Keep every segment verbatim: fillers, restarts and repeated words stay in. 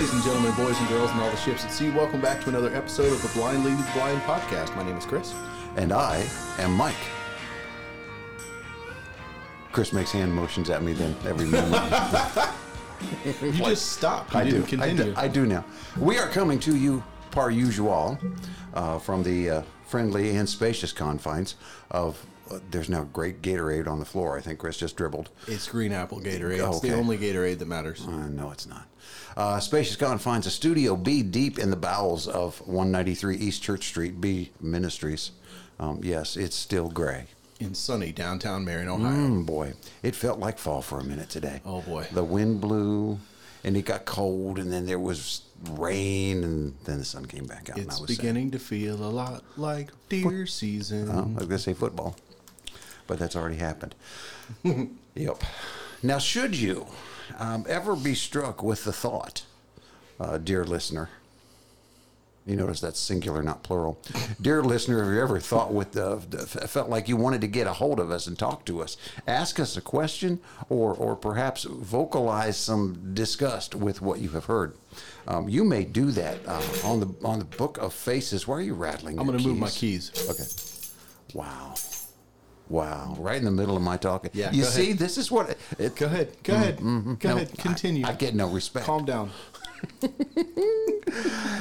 Ladies and gentlemen, boys and girls, and all the ships at sea, welcome back to another episode of the Blind Leading Blind podcast. My name is Chris. And I am Mike. Chris makes hand motions at me then every moment. You just stop. You I do. Continue. I do. I do now. We are coming to you, par usual, uh, from the uh, friendly and spacious confines of... Uh, there's now great Gatorade on the floor. I think Chris just dribbled. It's green apple Gatorade. Oh, okay. It's the only Gatorade that matters. Uh, no, it's not. Uh, Spacious God finds a Studio B deep in the bowels of one ninety-three East Church Street, B Ministries. Um, yes, it's still gray. In sunny downtown Marion, Ohio. Mm, boy, it felt like fall for a minute today. Oh, boy. The wind blew, and it got cold, and then there was rain, and then the sun came back out. It's and I was beginning sad. to feel a lot like deer season. Oh, I was going to say football. But that's already happened. Yep. Now, should you um, ever be struck with the thought, uh, dear listener, you notice that's singular, not plural. Dear listener, have you ever thought with the, the felt like you wanted to get a hold of us and talk to us, ask us a question, or or perhaps vocalize some disgust with what you have heard? Um, you may do that uh, on the on the Book of Faces. Why are you rattling? I'm going to move my keys. Okay. Wow. Wow, right in the middle of my talking. Yeah, you see, ahead. This is what... It, it, go ahead, go mm, ahead, mm, go no, ahead, continue. I, I get no respect. Calm down.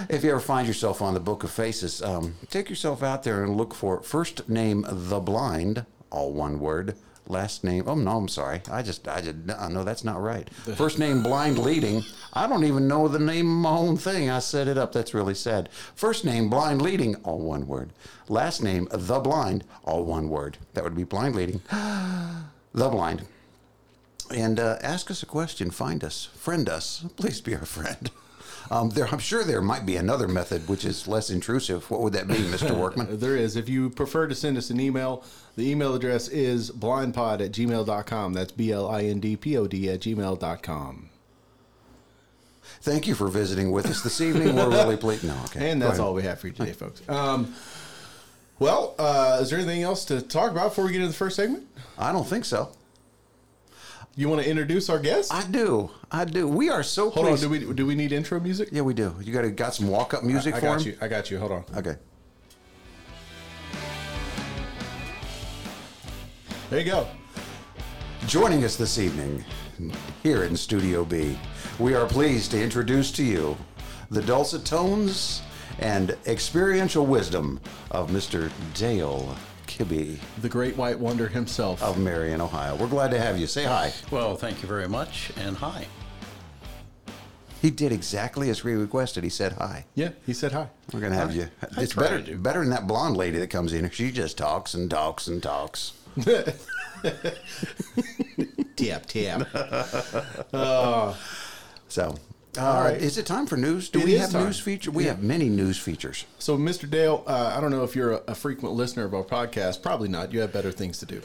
If you ever find yourself on the Book of Faces, um, take yourself out there and look for first name The Blind, all one word, last name... Oh, no, I'm sorry. I just... I just, no, that's not right. First name Blind Leading. I don't even know the name of my own thing. I set it up. That's really sad. First name Blind Leading, all one word. Last name, The Blind, all one word. That would be Blind Leading. The Blind. And uh, ask us a question. Find us. Friend us. Please be our friend. Um, there, I'm sure there might be another method which is less intrusive. What would that be, Mister Workman? There is. If you prefer to send us an email, the email address is blindpod at gmail dot com. That's B L I N D P O D at gmail dot com. Thank you for visiting with us this evening. We're really pleased. No, okay. And that's all we have for you today, folks. Um, Well, uh, is there anything else to talk about before we get into the first segment? I don't think so. You want to introduce our guest? I do. I do. We are so Hold pleased. on. Do we do we need intro music? Yeah, we do. You got to got some walk-up music I, I for got him? you. I got you. Hold on. Okay. There you go. Joining us this evening here in Studio B, we are pleased to introduce to you the dulcet tones and experiential wisdom of Mister Dale Kibbey, the Great White Wonder himself of Marion, Ohio. We're glad to have you. Say hi. Well, thank you very much, and hi. He did exactly as we requested. He said hi. Yeah, he said hi. We're gonna have hi. you. I it's better better than that blonde lady that comes in. She just talks and talks and talks. Tap tap. uh, so. Uh, All right. Is it time for news? Do it we have time. news feature? We yeah. have many news features. So, Mister Dale, uh, I don't know if you're a, a frequent listener of our podcast. Probably not. You have better things to do.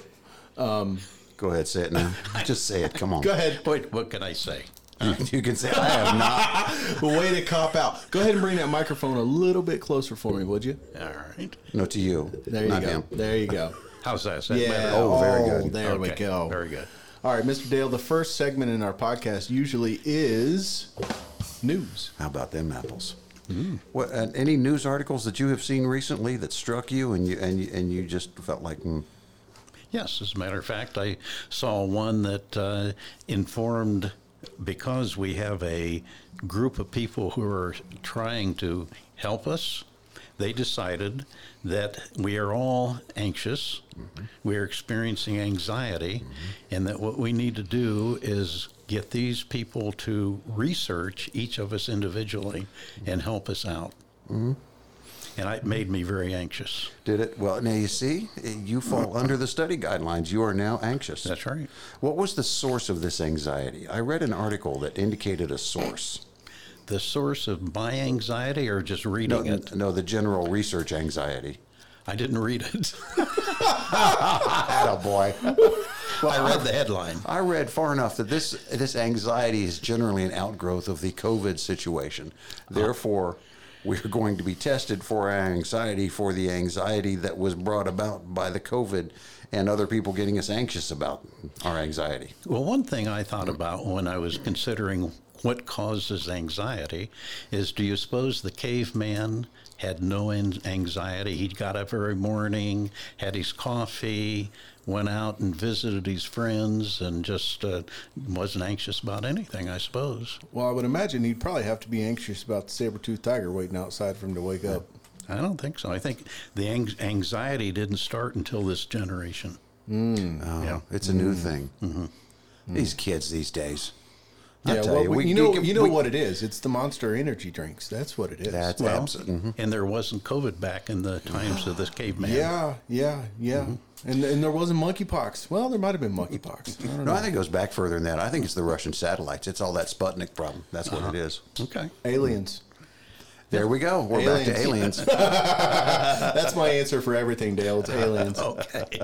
Um, Go ahead. Say it now. Just say it. Come on. Go ahead. Wait, what can I say? Uh, you can say, I have not. Way to cop out. Go ahead and bring that microphone a little bit closer for me, would you? All right. No, to you. There you not go. Him. There you go. How's that? that yeah. Oh, very good. There okay. we go. Very good. All right, Mister Dale, the first segment in our podcast usually is news. How about them apples? Mm. What, uh, any news articles that you have seen recently that struck you and you and you, and you just felt like... Mm. Yes, as a matter of fact, I saw one that uh, informed, because we have a group of people who are trying to help us, they decided that we are all anxious, mm-hmm. we are experiencing anxiety, mm-hmm. and that what we need to do is get these people to research each of us individually mm-hmm. and help us out. Mm-hmm. And it made me very anxious. Did it? Well, now you see, you fall under the study guidelines. You are now anxious. That's right. What was the source of this anxiety? I read an article that indicated a source. The source of my anxiety, or just reading no, it? No, the general research anxiety. I didn't read it. Attaboy. Well, I read the headline. I read far enough that this this anxiety is generally an outgrowth of the COVID situation. Therefore, we're going to be tested for our anxiety for the anxiety that was brought about by the COVID and other people getting us anxious about our anxiety. Well, one thing I thought about when I was considering what causes anxiety is, do you suppose the caveman had no anxiety? He got up every morning, had his coffee, went out and visited his friends, and just uh, wasn't anxious about anything, I suppose. Well, I would imagine he'd probably have to be anxious about the saber-toothed tiger waiting outside for him to wake up. I don't think so. I think the ang- anxiety didn't start until this generation. Mm. Oh, yeah. It's a mm. new thing. Mm-hmm. Mm. These kids these days. I'll yeah, tell well, you, we, you know, you know we, what it is. It's the Monster energy drinks. That's what it is. That's well, absolutely. Mm-hmm. And there wasn't COVID back in the times of this caveman. Yeah, yeah, yeah. Mm-hmm. And and there wasn't monkeypox. Well, there might have been monkeypox. I don't no, know. I think it goes back further than that. I think it's the Russian satellites. It's all that Sputnik problem. That's what uh-huh. it is. Okay. Aliens. There we go. We're aliens. back to aliens. That's my answer for everything, Dale. It's aliens. Okay.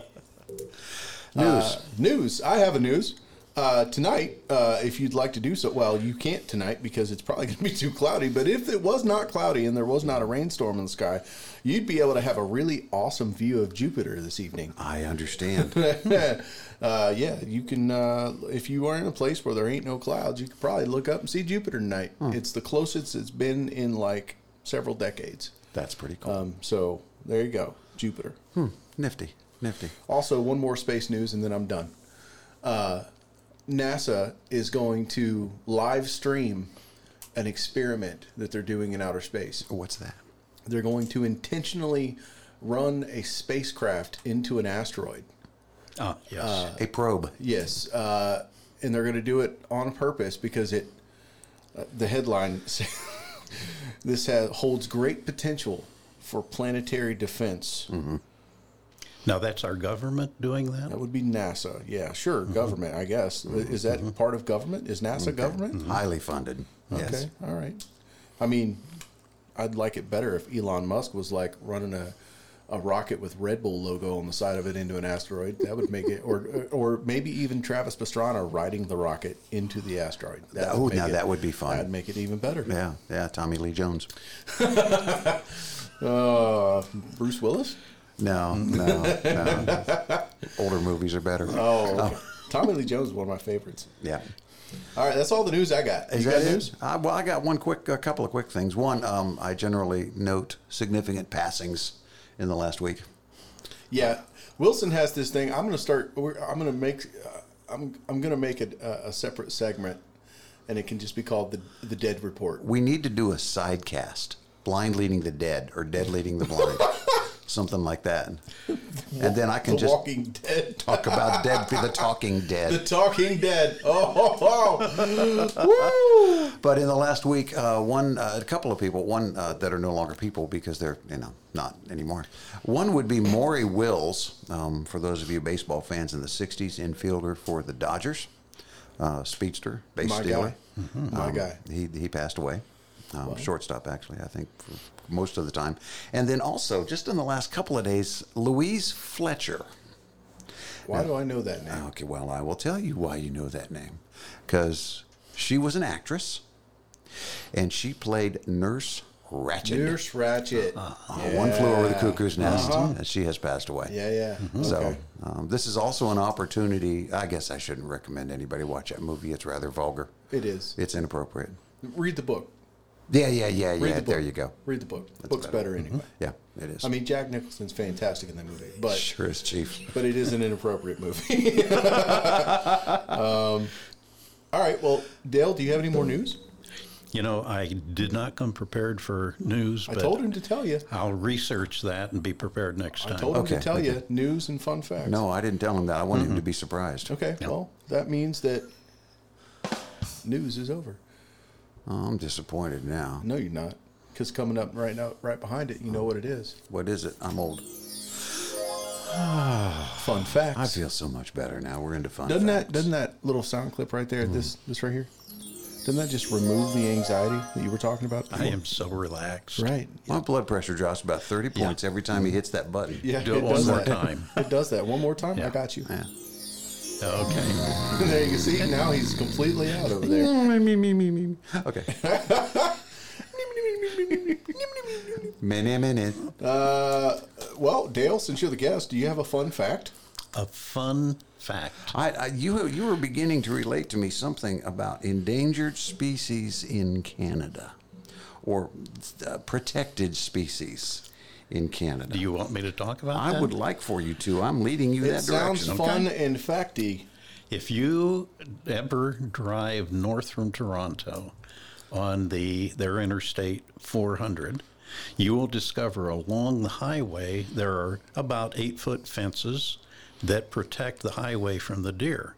News. Uh, news. I have a news. Uh, tonight, uh, if you'd like to do so, well, you can't tonight because it's probably going to be too cloudy, but if it was not cloudy and there was not a rainstorm in the sky, you'd be able to have a really awesome view of Jupiter this evening. I understand. uh, yeah, you can, uh, if you are in a place where there ain't no clouds, you could probably look up and see Jupiter tonight. Hmm. It's the closest it's been in, like, several decades. That's pretty cool. Um, so, there you go. Jupiter. Hmm. Nifty. Nifty. Also, one more space news, and then I'm done. Uh... NASA is going to live stream an experiment that they're doing in outer space. What's that? They're going to intentionally run a spacecraft into an asteroid. Oh, yes. Uh, a probe. Yes. Uh, and they're going to do it on purpose because it. Uh, the headline says this has, holds great potential for planetary defense. Mm-hmm. Now, that's our government doing that? That would be NASA. Yeah, sure, mm-hmm. government, I guess. Mm-hmm. Is that mm-hmm. part of government? Is NASA okay. government? Mm-hmm. Highly funded. Okay, yes. All right. I mean, I'd like it better if Elon Musk was, like, running a, a rocket with Red Bull logo on the side of it into an asteroid. That would make it, or or maybe even Travis Pastrana riding the rocket into the asteroid. That oh, now it, that would be fun. That'd make it even better. Yeah, yeah, Tommy Lee Jones. uh, Bruce Willis? No, no, no. Older movies are better. Oh, okay. oh, Tommy Lee Jones is one of my favorites. Yeah. All right, that's all the news I got. Is you that got news? I, well, I got one quick, a couple of quick things. One, um, I generally note significant passings in the last week. Yeah, Wilson has this thing. I'm going to start. We're, I'm going to make. Uh, I'm I'm going to make it a, a separate segment, and it can just be called the the Dead Report. We need to do a sidecast: Blind Leading the Dead or Dead Leading the Blind. Something like that. And then I can the just walking dead. talk about dead, the talking dead. The talking dead. Oh, oh, oh. Woo! But in the last week, uh, one, uh, a couple of people, one uh, that are no longer people because they're, you know, not anymore. One would be Maury Wills, um, for those of you baseball fans in the sixties, infielder for the Dodgers, uh, speedster, base My stealer. Guy. Mm-hmm. My um, guy. He, he passed away. Um, wow. Shortstop, actually, I think, for most of the time. And then also, just in the last couple of days, Louise Fletcher. Why now, do I know that name? Okay, well, I will tell you why you know that name. Because she was an actress, and she played Nurse Ratched. Nurse Ratched. Uh-huh. Yeah. One Flew Over the Cuckoo's Nest, uh-huh. and she has passed away. Yeah, yeah. Mm-hmm. So okay. um, this is also an opportunity. I guess I shouldn't recommend anybody watch that movie. It's rather vulgar. It is. It's inappropriate. Read the book. Yeah, yeah, yeah, yeah. The there you go. Read the book. The book's better, better anyway. Mm-hmm. Yeah, it is. I mean, Jack Nicholson's fantastic in that movie. But, sure is, Chief. But it is an inappropriate movie. um, all right, well, Dale, do you have any more news? You know, I did not come prepared for news. I but told him to tell you. I'll research that and be prepared next time. I told him okay, to tell okay. you news and fun facts. No, I didn't tell him that. I wanted mm-hmm. him to be surprised. Okay, yeah. Well, that means that news is over. Oh, I'm disappointed now. No, you're not. Because coming up right now, right behind it, you oh. know what it is. What is it? I'm old. Fun facts. I feel so much better now. We're into fun doesn't facts. That, doesn't that little sound clip right there, mm. this this right here, doesn't that just remove the anxiety that you were talking about? I am so relaxed. Right. My yeah. blood pressure drops about thirty points yeah. every time mm. he hits that button. Yeah, Do it, it one more that. time. It does that. One more time? Yeah. I got you. Yeah. Okay. There you can see, now he's completely out over there. Okay. Minute, minute. Uh, well, Dale, since you're the guest, do you have a fun fact? a fun fact. I, I you you were beginning to relate to me something about endangered species in Canada, or uh, protected species in Canada. Do you want me to talk about I that? I would like for you to. I'm leading you it that direction. It sounds fun okay. and facty. If you ever drive north from Toronto on the their Interstate four hundred, you will discover along the highway there are about eight-foot fences that protect the highway from the deer.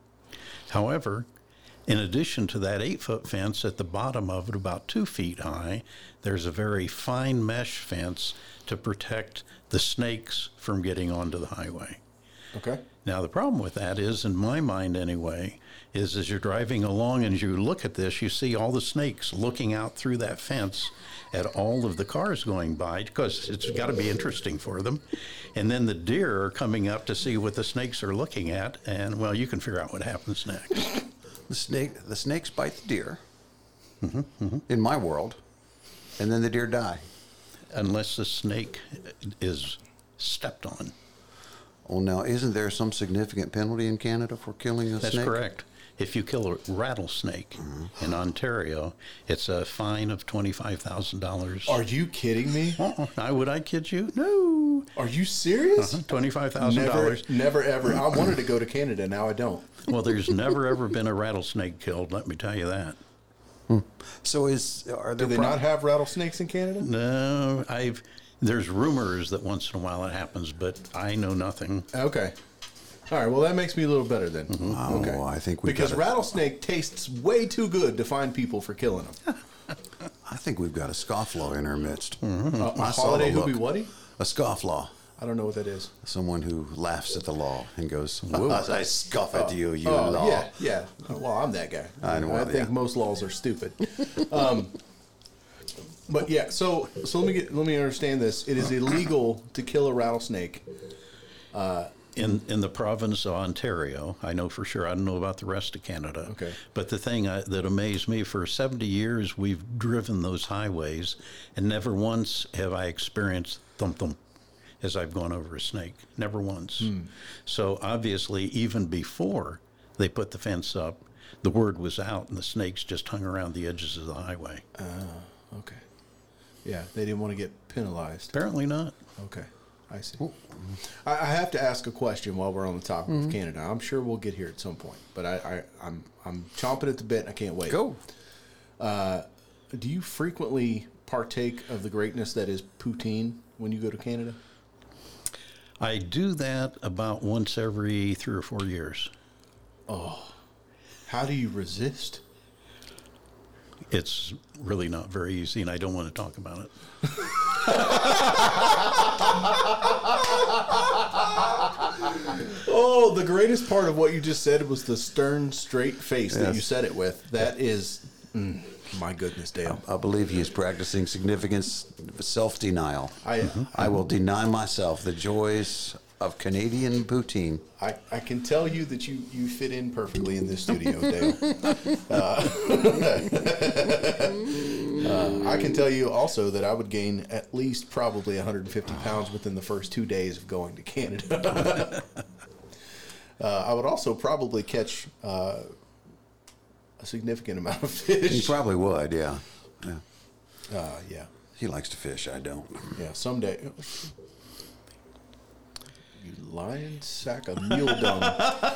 However, in addition to that eight-foot fence, at the bottom of it, about two feet high, there's a very fine mesh fence to protect the snakes from getting onto the highway. Okay. Now, the problem with that is, in my mind anyway, is as you're driving along and you look at this, you see all the snakes looking out through that fence at all of the cars going by, because it's got to be interesting for them. And then the deer are coming up to see what the snakes are looking at, and, well, you can figure out what happens next. The snake, the snakes bite the deer, mm-hmm, mm-hmm. in my world, and then the deer die. Unless the snake is stepped on. Well, now, isn't there some significant penalty in Canada for killing a That's snake? That's correct. If you kill a rattlesnake mm-hmm. in Ontario, it's a fine of twenty-five thousand dollars. Are you kidding me? Uh-uh. Would I kid you? No. Are you serious? Uh-huh. twenty-five thousand dollars. Never, never, ever. I wanted to go to Canada. Now I don't. Well, there's never, ever been a rattlesnake killed. Let me tell you that. Hmm. So is are there Do they pro- not have rattlesnakes in Canada? No. I've... There's rumors that once in a while it happens, but I know nothing. Okay. All right. Well, that makes me a little better then. Mm-hmm. Oh, okay. I think we because gotta... rattlesnake tastes way too good to find people for killing them. I think we've got a scofflaw in our midst. Mm-hmm. Uh, a holiday whoopie whatty? A scofflaw. I don't know what that is. Someone who laughs at the law and goes, I scoff at oh, you, you oh, law. Yeah, yeah. Well, I'm that guy. I, know, I think yeah. most laws are stupid. Um But yeah, so so let me get let me understand this. It is illegal to kill a rattlesnake uh, in in the province of Ontario. I know for sure. I don't know about the rest of Canada. Okay. But the thing I, that amazed me, for seventy years we've driven those highways, and never once have I experienced thump thump as I've gone over a snake. Never once. Mm. So obviously, even before they put the fence up, the word was out, and the snakes just hung around the edges of the highway. Oh, okay. Yeah, they didn't want to get penalized. Apparently not. Okay, I see. I, I have to ask a question while we're on the topic mm-hmm. of Canada. I'm sure we'll get here at some point, but I, I, I'm I'm chomping at the bit. And I can't wait. Go. Uh, do you frequently partake of the greatness that is poutine when you go to Canada? I do that about once every three or four years. Oh, how do you resist? It's really not very easy, and I don't want to talk about it. Oh, the greatest part of what you just said was the stern, straight face yes. that you said it with. That is, mm, my goodness, Dale. I, I believe he is practicing significant self-denial. I, mm-hmm. I will deny myself the joys of Canadian poutine. I, I can tell you that you, you fit in perfectly in this studio, Dale. uh, uh, I can tell you also that I would gain at least probably one hundred fifty pounds within the first two days of going to Canada. uh, I would also probably catch uh, a significant amount of fish. You probably would, yeah. Yeah. Uh, yeah. He likes to fish, I don't. Yeah, someday... You lying sack of mule dung. Well,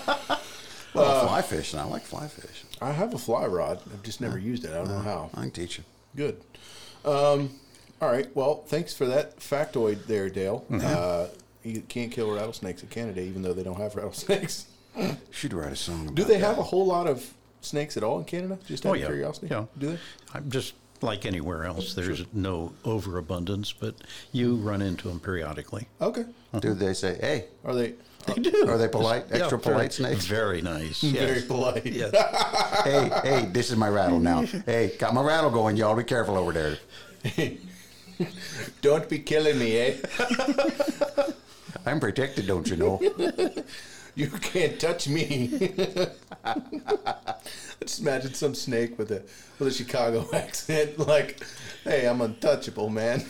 uh, fly fishing. I like fly fishing. I have a fly rod. I've just never uh, used it. I don't uh, know how. I can teach you. Good. Um, all right. Well, thanks for that factoid there, Dale. Mm-hmm. Uh, you can't kill rattlesnakes in Canada, even though they don't have rattlesnakes. Should write a song about Do they that. have a whole lot of snakes at all in Canada? Just out oh, of yeah. curiosity? Yeah. Do they? I'm just... Like anywhere else, there's sure. no overabundance, but you run into them periodically. Okay. Uh-huh. Do they say, hey? Are they? They are, do. Are they polite? It's, Extra yeah, polite very, snakes? Very nice. Yes. Very polite. Yes. Hey, hey, this is my rattle now. Hey, got my rattle going, y'all. Be careful over there. Don't be killing me, eh? I'm protected, don't you know? You can't touch me. I just imagine some snake with a with a Chicago accent, like, "Hey, I'm untouchable, man."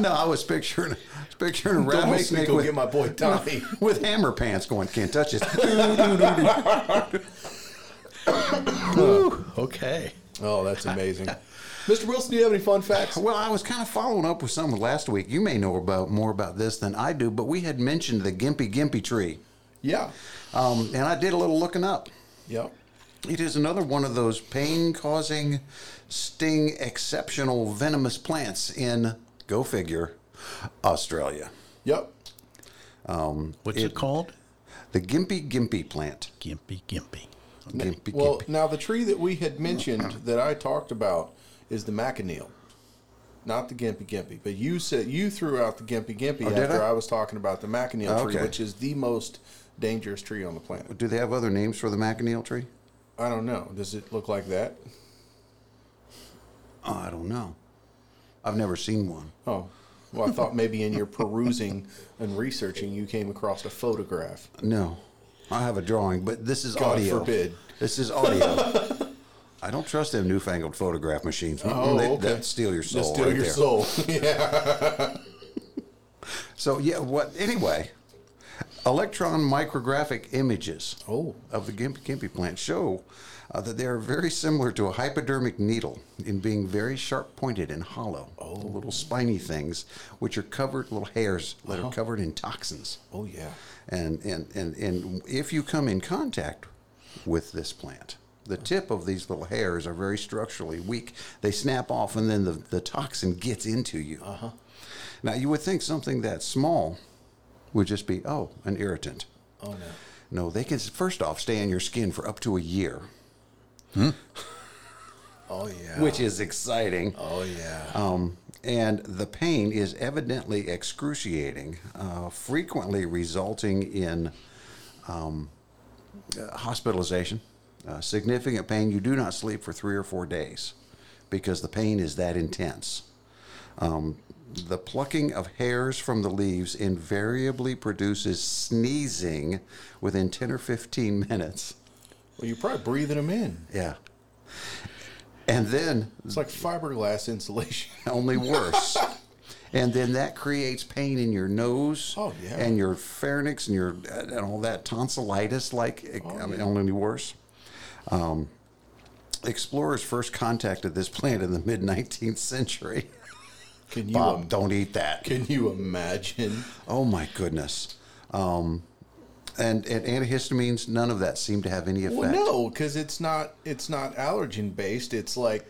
No, I was picturing, I was picturing a rattlesnake with, get my boy Tommy with hammer pants going, "Can't touch it." Oh, okay. Oh, that's amazing. Mister Wilson, do you have any fun facts? Well, I was kind of following up with something last week. You may know about more about this than I do, but we had mentioned the Gimpy Gimpy tree. Yeah. Um, and I did a little looking up. Yep. It is another one of those pain-causing, sting-exceptional venomous plants in, go figure, Australia. Yep. Um, What's it, it called? The Gimpy Gimpy plant. Gimpy Gimpy. Gimpy, well, Gimpy. Now the tree that we had mentioned that I talked about is the machineal, not the Gimpy Gimpy. But you said you threw out the Gimpy Gimpy oh, after I? I was talking about the machineal oh, tree, okay. which is the most dangerous tree on the planet. Do they have other names for the machineal tree? I don't know. Does it look like that? Oh, I don't know. I've never seen one. Oh. Well, I thought maybe in your perusing and researching you came across a photograph. No. I have a drawing, but this is God audio. God forbid. This is audio. I don't trust them newfangled photograph machines. Oh, they, okay. That steal your soul. They'll steal right your there. soul. Yeah. So, yeah, what, anyway, electron micrographic images oh. of the Gimpy Gimpy plant show uh, that they are very similar to a hypodermic needle in being very sharp pointed and hollow. Oh. The little spiny things, which are covered, little hairs that oh. are covered in toxins. Oh, yeah. And, and, and, and if you come in contact with this plant, the tip of these little hairs are very structurally weak. They snap off, and then the, the toxin gets into you. Uh-huh. Now, you would think something that small would just be, oh, an irritant. Oh, no. No, they can, first off, stay in your skin for up to a year. Hmm. Oh, yeah. Which is exciting. Oh, yeah. Um, and the pain is evidently excruciating, uh, frequently resulting in um, uh, hospitalization. Uh, significant pain. You do not sleep for three or four days because the pain is that intense. Um, the plucking of hairs from the leaves invariably produces sneezing within ten or fifteen minutes. Well, you're probably breathing them in. Yeah. And then... It's like fiberglass insulation. Only worse. And then that creates pain in your nose oh, yeah. and your pharynx and your and all that tonsillitis, like oh, I mean, yeah. only worse. Um, explorers first contacted this plant in the mid nineteenth century. Can you Bob, im- don't eat that. Can you imagine? Oh, my goodness. Um, and, and antihistamines, none of that seemed to have any effect. Well, no, because it's not, it's not allergen-based. It's like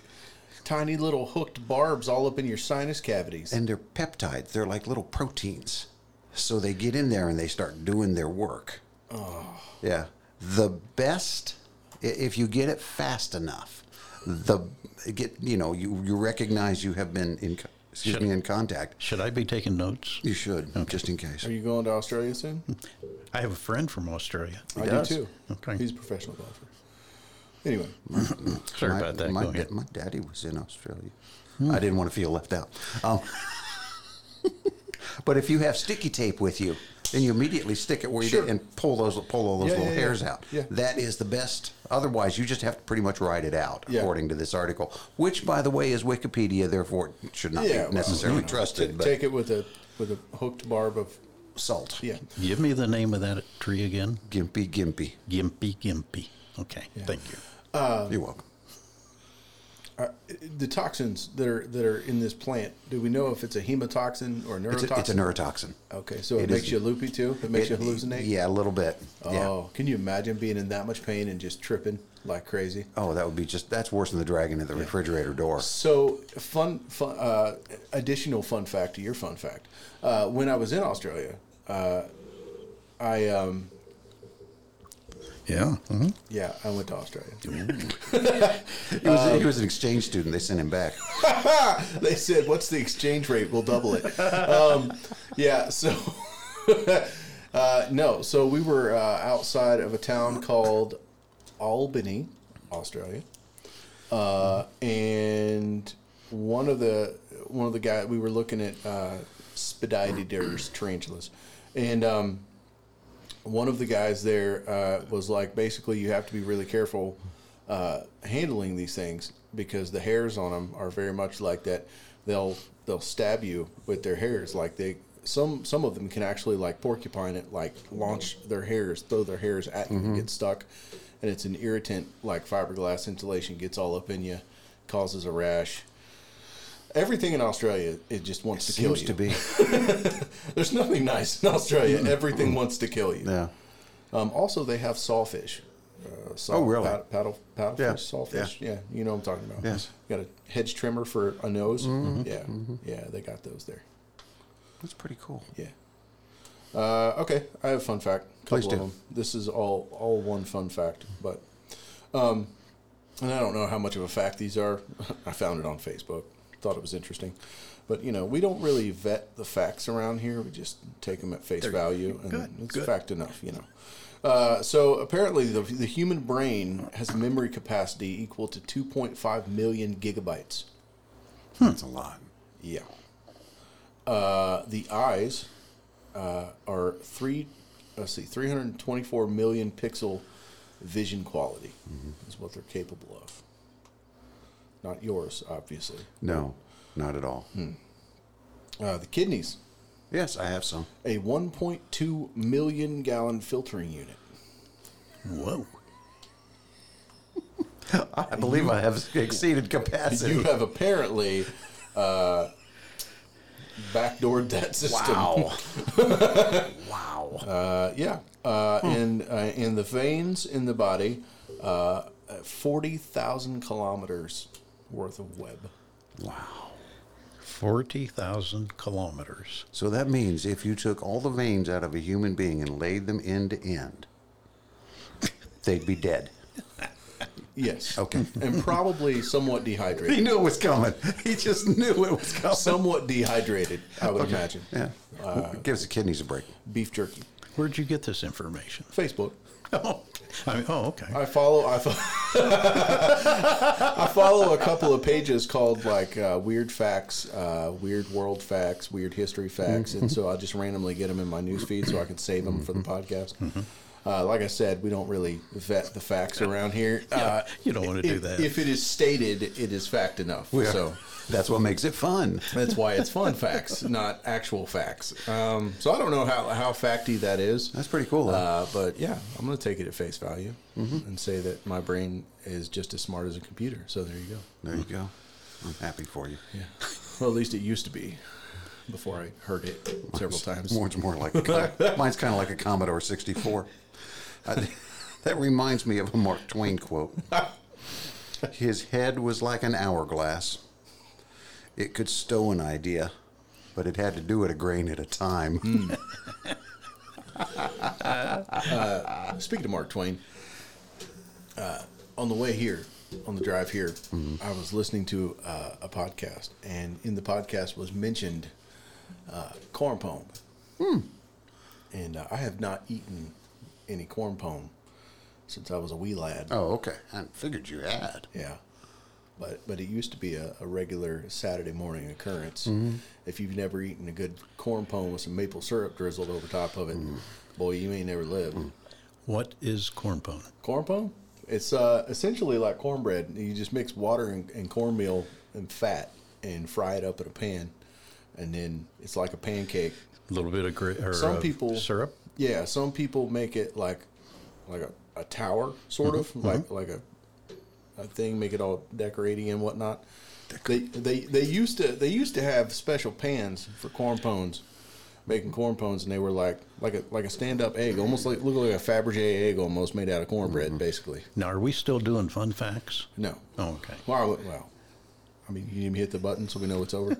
tiny little hooked barbs all up in your sinus cavities. And they're peptides. They're like little proteins. So they get in there and they start doing their work. Oh. Yeah. The best... If you get it fast enough, the get you know you, you recognize you have been in excuse should, me in contact. Should I be taking notes? You should, okay. Just in case. Are you going to Australia soon? I have a friend from Australia. He I does. do too. Okay, he's a professional golfer. Anyway, my, sorry my, about that. My, da- my daddy was in Australia. Hmm. I didn't want to feel left out. Um, but if you have sticky tape with you, then you immediately stick it where you sure. did and pull those pull all those yeah, little yeah, hairs yeah. out. Yeah. That is the best. Otherwise, you just have to pretty much write it out, yeah. according to this article, which, by the way, is Wikipedia. Therefore, it should not yeah, be necessarily well, you know, trusted. T- but take it with a with a hooked barb of salt. Yeah. Give me the name of that tree again. Gimpy Gimpy. Gimpy Gimpy. Okay. Yeah. Thank you. Um, You're welcome. Uh, the toxins that are that are in this plant, do we know if it's a hemotoxin or a neurotoxin? It's a, it's a neurotoxin. Okay, so it, it makes you loopy too? It makes it, you hallucinate? Yeah, a little bit. Oh, yeah. Can you imagine being in that much pain and just tripping like crazy? Oh, that would be just, that's worse than the dragon at the yeah. refrigerator door. So, fun, fun uh, additional fun fact to your fun fact. Uh, when I was in Australia, uh, I... Um, Yeah. Mm-hmm. Yeah, I went to Australia. he, was, um, he was an exchange student. They sent him back. They said, what's the exchange rate? We'll double it. Um, yeah, so... uh, no, so we were uh, outside of a town called Albany, Australia. Uh, and one of the one of the guys... We were looking at uh, Spidaidae Dares, tarantulas. And... Um, one of the guys there uh, was like, basically, you have to be really careful uh, handling these things because the hairs on them are very much like that. They'll they'll stab you with their hairs. Like they some some of them can actually like porcupine it, like launch their hairs, throw their hairs at you, mm-hmm. get stuck, and it's an irritant. Like fiberglass insulation gets all up in you, causes a rash. Everything in Australia, it just wants it to kill you. Seems to be. There's nothing nice in Australia. Everything wants to kill you. Yeah. Um, also, they have sawfish. Uh, saw, oh, really? Paddle, paddle, paddlefish, yeah. sawfish. Yeah. yeah, you know what I'm talking about. Yes. Got a hedge trimmer for a nose. Mm-hmm. Yeah, mm-hmm. yeah, they got those there. That's pretty cool. Yeah. Uh, okay, I have a fun fact. Please do. Of them. This is all all one fun fact, but, um, and I don't know how much of a fact these are. I found it on Facebook. Thought it was interesting, but you know we don't really vet the facts around here. We just take them at face They're value, good, and it's good. fact enough, you know. Uh, so apparently, the the human brain has a memory capacity equal to two point five million gigabytes. Hmm. That's a lot. Yeah. Uh, the eyes uh, are three. Let's see, three hundred twenty-four million pixel vision quality mm-hmm. is what they're capable of. Not yours, obviously. No, not at all. Hmm. Uh, the kidneys. Yes, I have some. A one point two million gallon filtering unit. Whoa. I believe you, I have exceeded capacity. You have apparently uh, backdoored that system. Wow. wow. Uh, yeah. Uh, hmm. And uh, in the veins in the body, uh, forty thousand kilometers worth of web. Wow. forty thousand kilometers. So that means if you took all the veins out of a human being and laid them end to end, they'd be dead. Yes. Okay. And probably somewhat dehydrated. He knew it was coming. He just knew it was coming. Somewhat dehydrated, I would okay. imagine. Yeah. Uh, Give us the kidneys a break. Beef jerky. Where'd you get this information? Facebook. Oh, I mean, oh, okay. I follow. I follow, I follow a couple of pages called like uh, Weird Facts, uh, Weird World Facts, Weird History Facts, mm-hmm. and so I just randomly get them in my newsfeed so I can save them mm-hmm. for the podcast. Mm-hmm. Uh, like I said, we don't really vet the facts around here. Yeah, uh, you don't want to do that. If it is stated, it is fact enough. We so are. That's what makes it fun. That's why it's fun facts, not actual facts. Um, so I don't know how, how facty that is. That's pretty cool. Uh, but yeah, I'm going to take it at face value mm-hmm. and say that my brain is just as smart as a computer. So there you go. There you go. I'm happy for you. Yeah. Well, at least it used to be. Before I heard it several times. Mine's more like a, mine's kind of like a Commodore sixty four. Uh, that reminds me of a Mark Twain quote. His head was like an hourglass. It could stow an idea, but it had to do it a grain at a time. Mm. uh, speaking of Mark Twain, uh, on the way here, on the drive here, mm-hmm. I was listening to uh, a podcast, and in the podcast was mentioned uh, corn pone. Mm. And uh, I have not eaten any corn pone since I was a wee lad. Oh, okay. I figured you had. Yeah. But but it used to be a, a regular Saturday morning occurrence. Mm-hmm. If you've never eaten a good corn pone with some maple syrup drizzled over top of it, mm. boy, you ain't never lived. Mm. What is corn pone? Corn pone? It's uh, essentially like cornbread. You just mix water and, and cornmeal and fat and fry it up in a pan, and then it's like a pancake. A little bit of grit or some people, syrup. Yeah, some people make it like like a, a tower, sort mm-hmm. of like mm-hmm. like a a thing. Make it all decorating and whatnot. They, they they used to they used to have special pans for corn pones. Making corn pones, and they were like like a like a stand up egg, almost like look like a Fabergé egg, almost made out of cornbread, mm-hmm. basically. Now, are we still doing fun facts? No. Oh, okay. Well, well, I mean, you didn't hit the button, so we know it's over.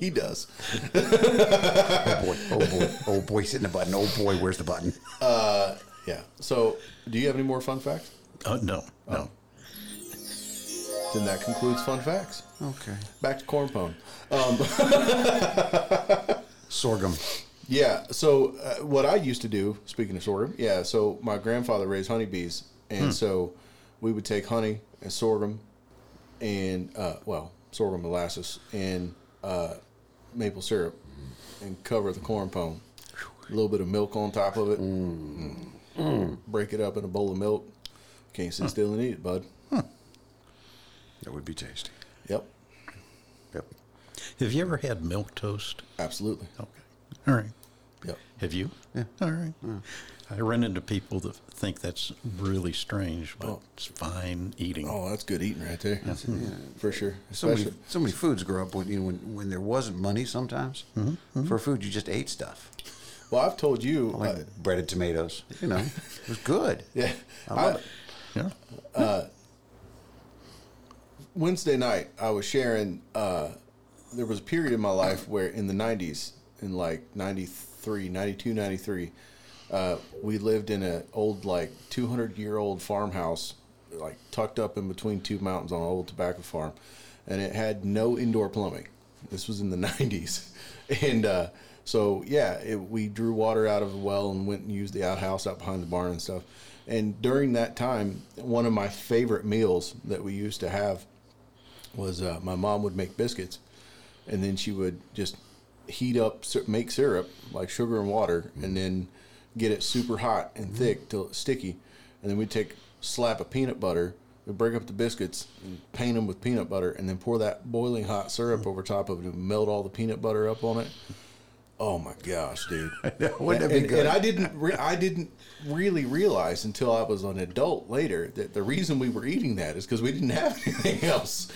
He does. Oh boy! Oh boy! Oh boy! He's hitting the button. Oh boy! Where's the button? Uh, yeah. So, do you have any more fun facts? Uh, no, oh. no. Then that concludes fun facts. Okay. Back to corn pone. Um, sorghum. Yeah. So uh, what I used to do, speaking of sorghum, yeah. So my grandfather raised honeybees, and hmm. so we would take honey and sorghum, and uh, well, sorghum molasses and uh, maple syrup, and cover the corn pone. a little bit of milk on top of it. Mm. Mm. Break it up in a bowl of milk. Can't sit huh. still and eat it, bud. Huh. That would be tasty. Yep. Yep. Have you ever had milk toast? Absolutely. Okay. All right. Yep. Have you? Yeah. All right. Yeah. I run into people that think that's really strange, but oh. it's fine eating. Oh, that's good eating right there. That's, yeah. For sure. So many, so many foods grow up when, you know, when, when there wasn't money sometimes. Mm-hmm. Mm-hmm. For food, you just ate stuff. Well, I've told you. I like uh, breaded tomatoes. You know, it was good. Yeah. I love I, it. Yeah. Uh, Wednesday night, I was sharing, uh, there was a period in my life where in the nineties, in like ninety-three, ninety-two, ninety-three, uh, we lived in an old, like, two hundred year old farmhouse, like, tucked up in between two mountains on an old tobacco farm, and it had no indoor plumbing. This was in the nineties. And uh, so, yeah, it, we drew water out of a well and went and used the outhouse out behind the barn and stuff. And during that time, one of my favorite meals that we used to have was uh, my mom would make biscuits, and then she would just heat up, make syrup, like sugar and water, mm-hmm. and then get it super hot and mm-hmm. thick till it's sticky. And then we'd take slap of peanut butter, we'd break up the biscuits, and paint them with peanut butter, and then pour that boiling hot syrup mm-hmm. over top of it and melt all the peanut butter up on it. Oh my gosh, dude! Wouldn't that be and, good? And I didn't, re- I didn't really realize until I was an adult later that the reason we were eating that is because we didn't have anything else.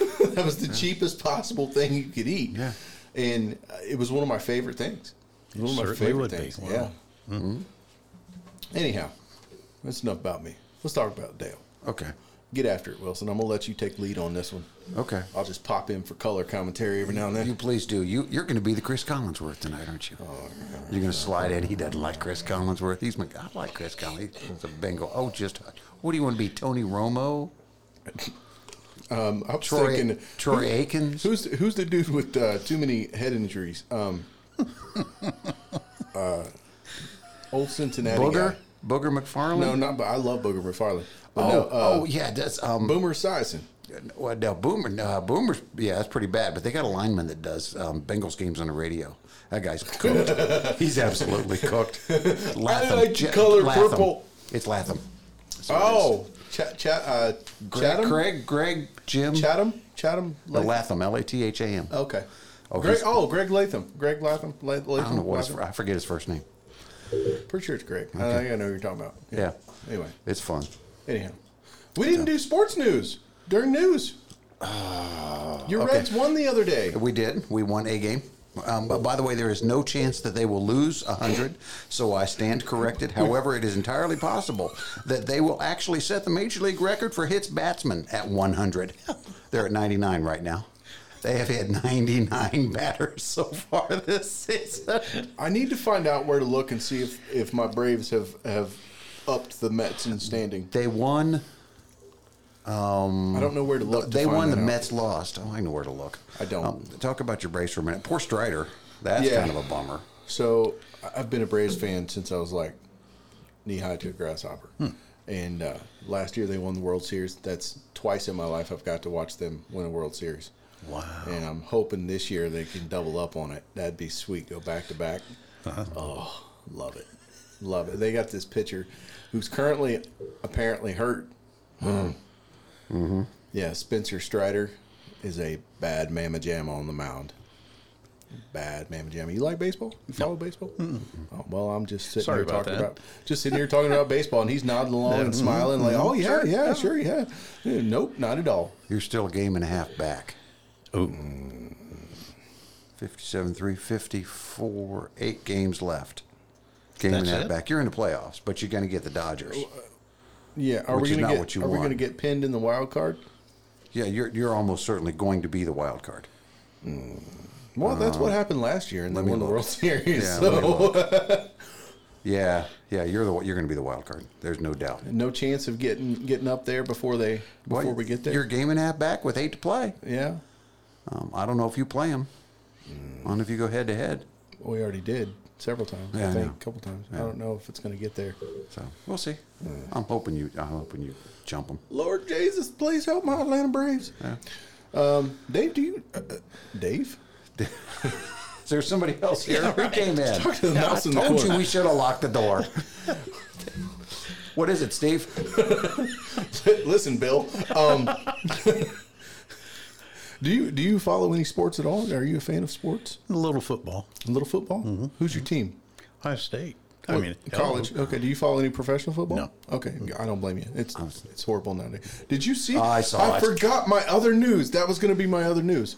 Yeah. That was the yeah. cheapest possible thing you could eat, yeah. and it was one of my favorite things. One of my favorite things. Wow. Yeah. Mm-hmm. Anyhow, that's enough about me. Let's talk about Dale. Okay. Get after it, Wilson. I'm gonna let you take lead on this one. Okay. I'll just pop in for color commentary every now and then. You please do. You you're gonna be the Chris Collinsworth tonight, aren't you? Oh, no, you're gonna no. slide in. He doesn't like Chris Collinsworth. He's my. I like Chris Collinsworth. He's a Bengal. Oh, just what do you want to be, Tony Romo? Um, I'm Troy, thinking Troy who, Aikens. Who's who's the dude with uh, too many head injuries? Um, uh, old Cincinnati Booger guy. Booger McFarland. No, not. I love Booger McFarland. Oh, no, uh, oh, yeah, that's um, Boomer Sison. Well, no, Boomer, no, Boomer's, yeah, that's pretty bad. But they got a lineman that does um, Bengals games on the radio. That guy's cooked. He's absolutely cooked. Latham, I like Ch- color Latham. Purple. It's Latham. Oh, it Ch- Ch- uh, Greg, Chatham, Greg, Greg, Jim Chatham, Chatham, Latham, no, Latham, L A T H A M. Okay. Oh, Greg, oh, Greg Latham, Greg Latham, Latham. I don't know what his, I forget his first name. Pretty sure it's Greg. Okay. I think I know who you're talking about. Yeah. yeah. Anyway, it's fun. Anyhow, we didn't do sports news during news. Uh, Your okay. Reds won the other day. We did. We won a game. Um, but by the way, there is no chance that they will lose one hundred, so I stand corrected. However, it is entirely possible that they will actually set the Major League record for hits batsmen at one hundred. They're at ninety-nine right now. They have had ninety-nine batters so far this season. I need to find out where to look and see if, if my Braves have... have upped the Mets in standing. They won. Um, I don't know where to look. They to won. The out. Mets lost. Oh, I know where to look. I don't. Um, talk about your Braves for a minute. Poor Strider. That's yeah. kind of a bummer. So I've been a Braves fan since I was like knee high to a grasshopper. Hmm. And uh, last year they won the World Series. That's twice in my life I've got to watch them win a World Series. Wow. And I'm hoping this year they can double up on it. That'd be sweet. Go back to back. Uh-huh. Oh, love it. Love it. They got this pitcher who's currently apparently hurt. Mm. Mm-hmm. Yeah, Spencer Strider is a bad mamma jamma on the mound. Bad mamma jamma. You like baseball? You follow no. baseball? Mm-hmm. Oh, well, I'm just sitting Sorry here about talking that. about just sitting here talking about baseball, and he's nodding along and mm-hmm. smiling like, "Oh yeah, sure, yeah, no. sure, yeah." yeah. Nope, not at all. You're still a game and a half back. Oh. fifty-seven three, fifty-four, eight games left. Game and that back. You're in the playoffs, but you're going to get the Dodgers. Yeah, are which we going to Are we going to get pinned in the wild card? Yeah, you're you're almost certainly going to be the wild card. Mm. Well, uh, that's what happened last year, and then won the World Series. Yeah, so. yeah, yeah, you're the you're going to be the wild card. There's no doubt. No chance of getting getting up there before they before well, we get there. You're game and a half back with eight to play. Yeah, um, I don't know if you play them. Mm. I don't know if you go head to head. We already did. Several times, yeah, I think, a couple times. Yeah. I don't know if it's going to get there. So we'll see. Yeah. I'm hoping you. I'm hoping you jump them. Lord Jesus, please help my Atlanta Braves. Yeah. Um, Dave, do you? Uh, Dave, Is there somebody else here? Yeah, right. Who came in? Talk to the yeah, mouse I in told the you we should have locked the door. What is it, Steve? Listen, Bill. Um, do you do you follow any sports at all? Are you a fan of sports? A little football. A little football? Mm-hmm. Who's your team? Ohio State. I mean, college. Hello. Okay. Do you follow any professional football? No. Okay. I don't blame you. It's it's horrible nowadays. Did you see? Uh, I saw. I it. forgot my other news. That was going to be my other news.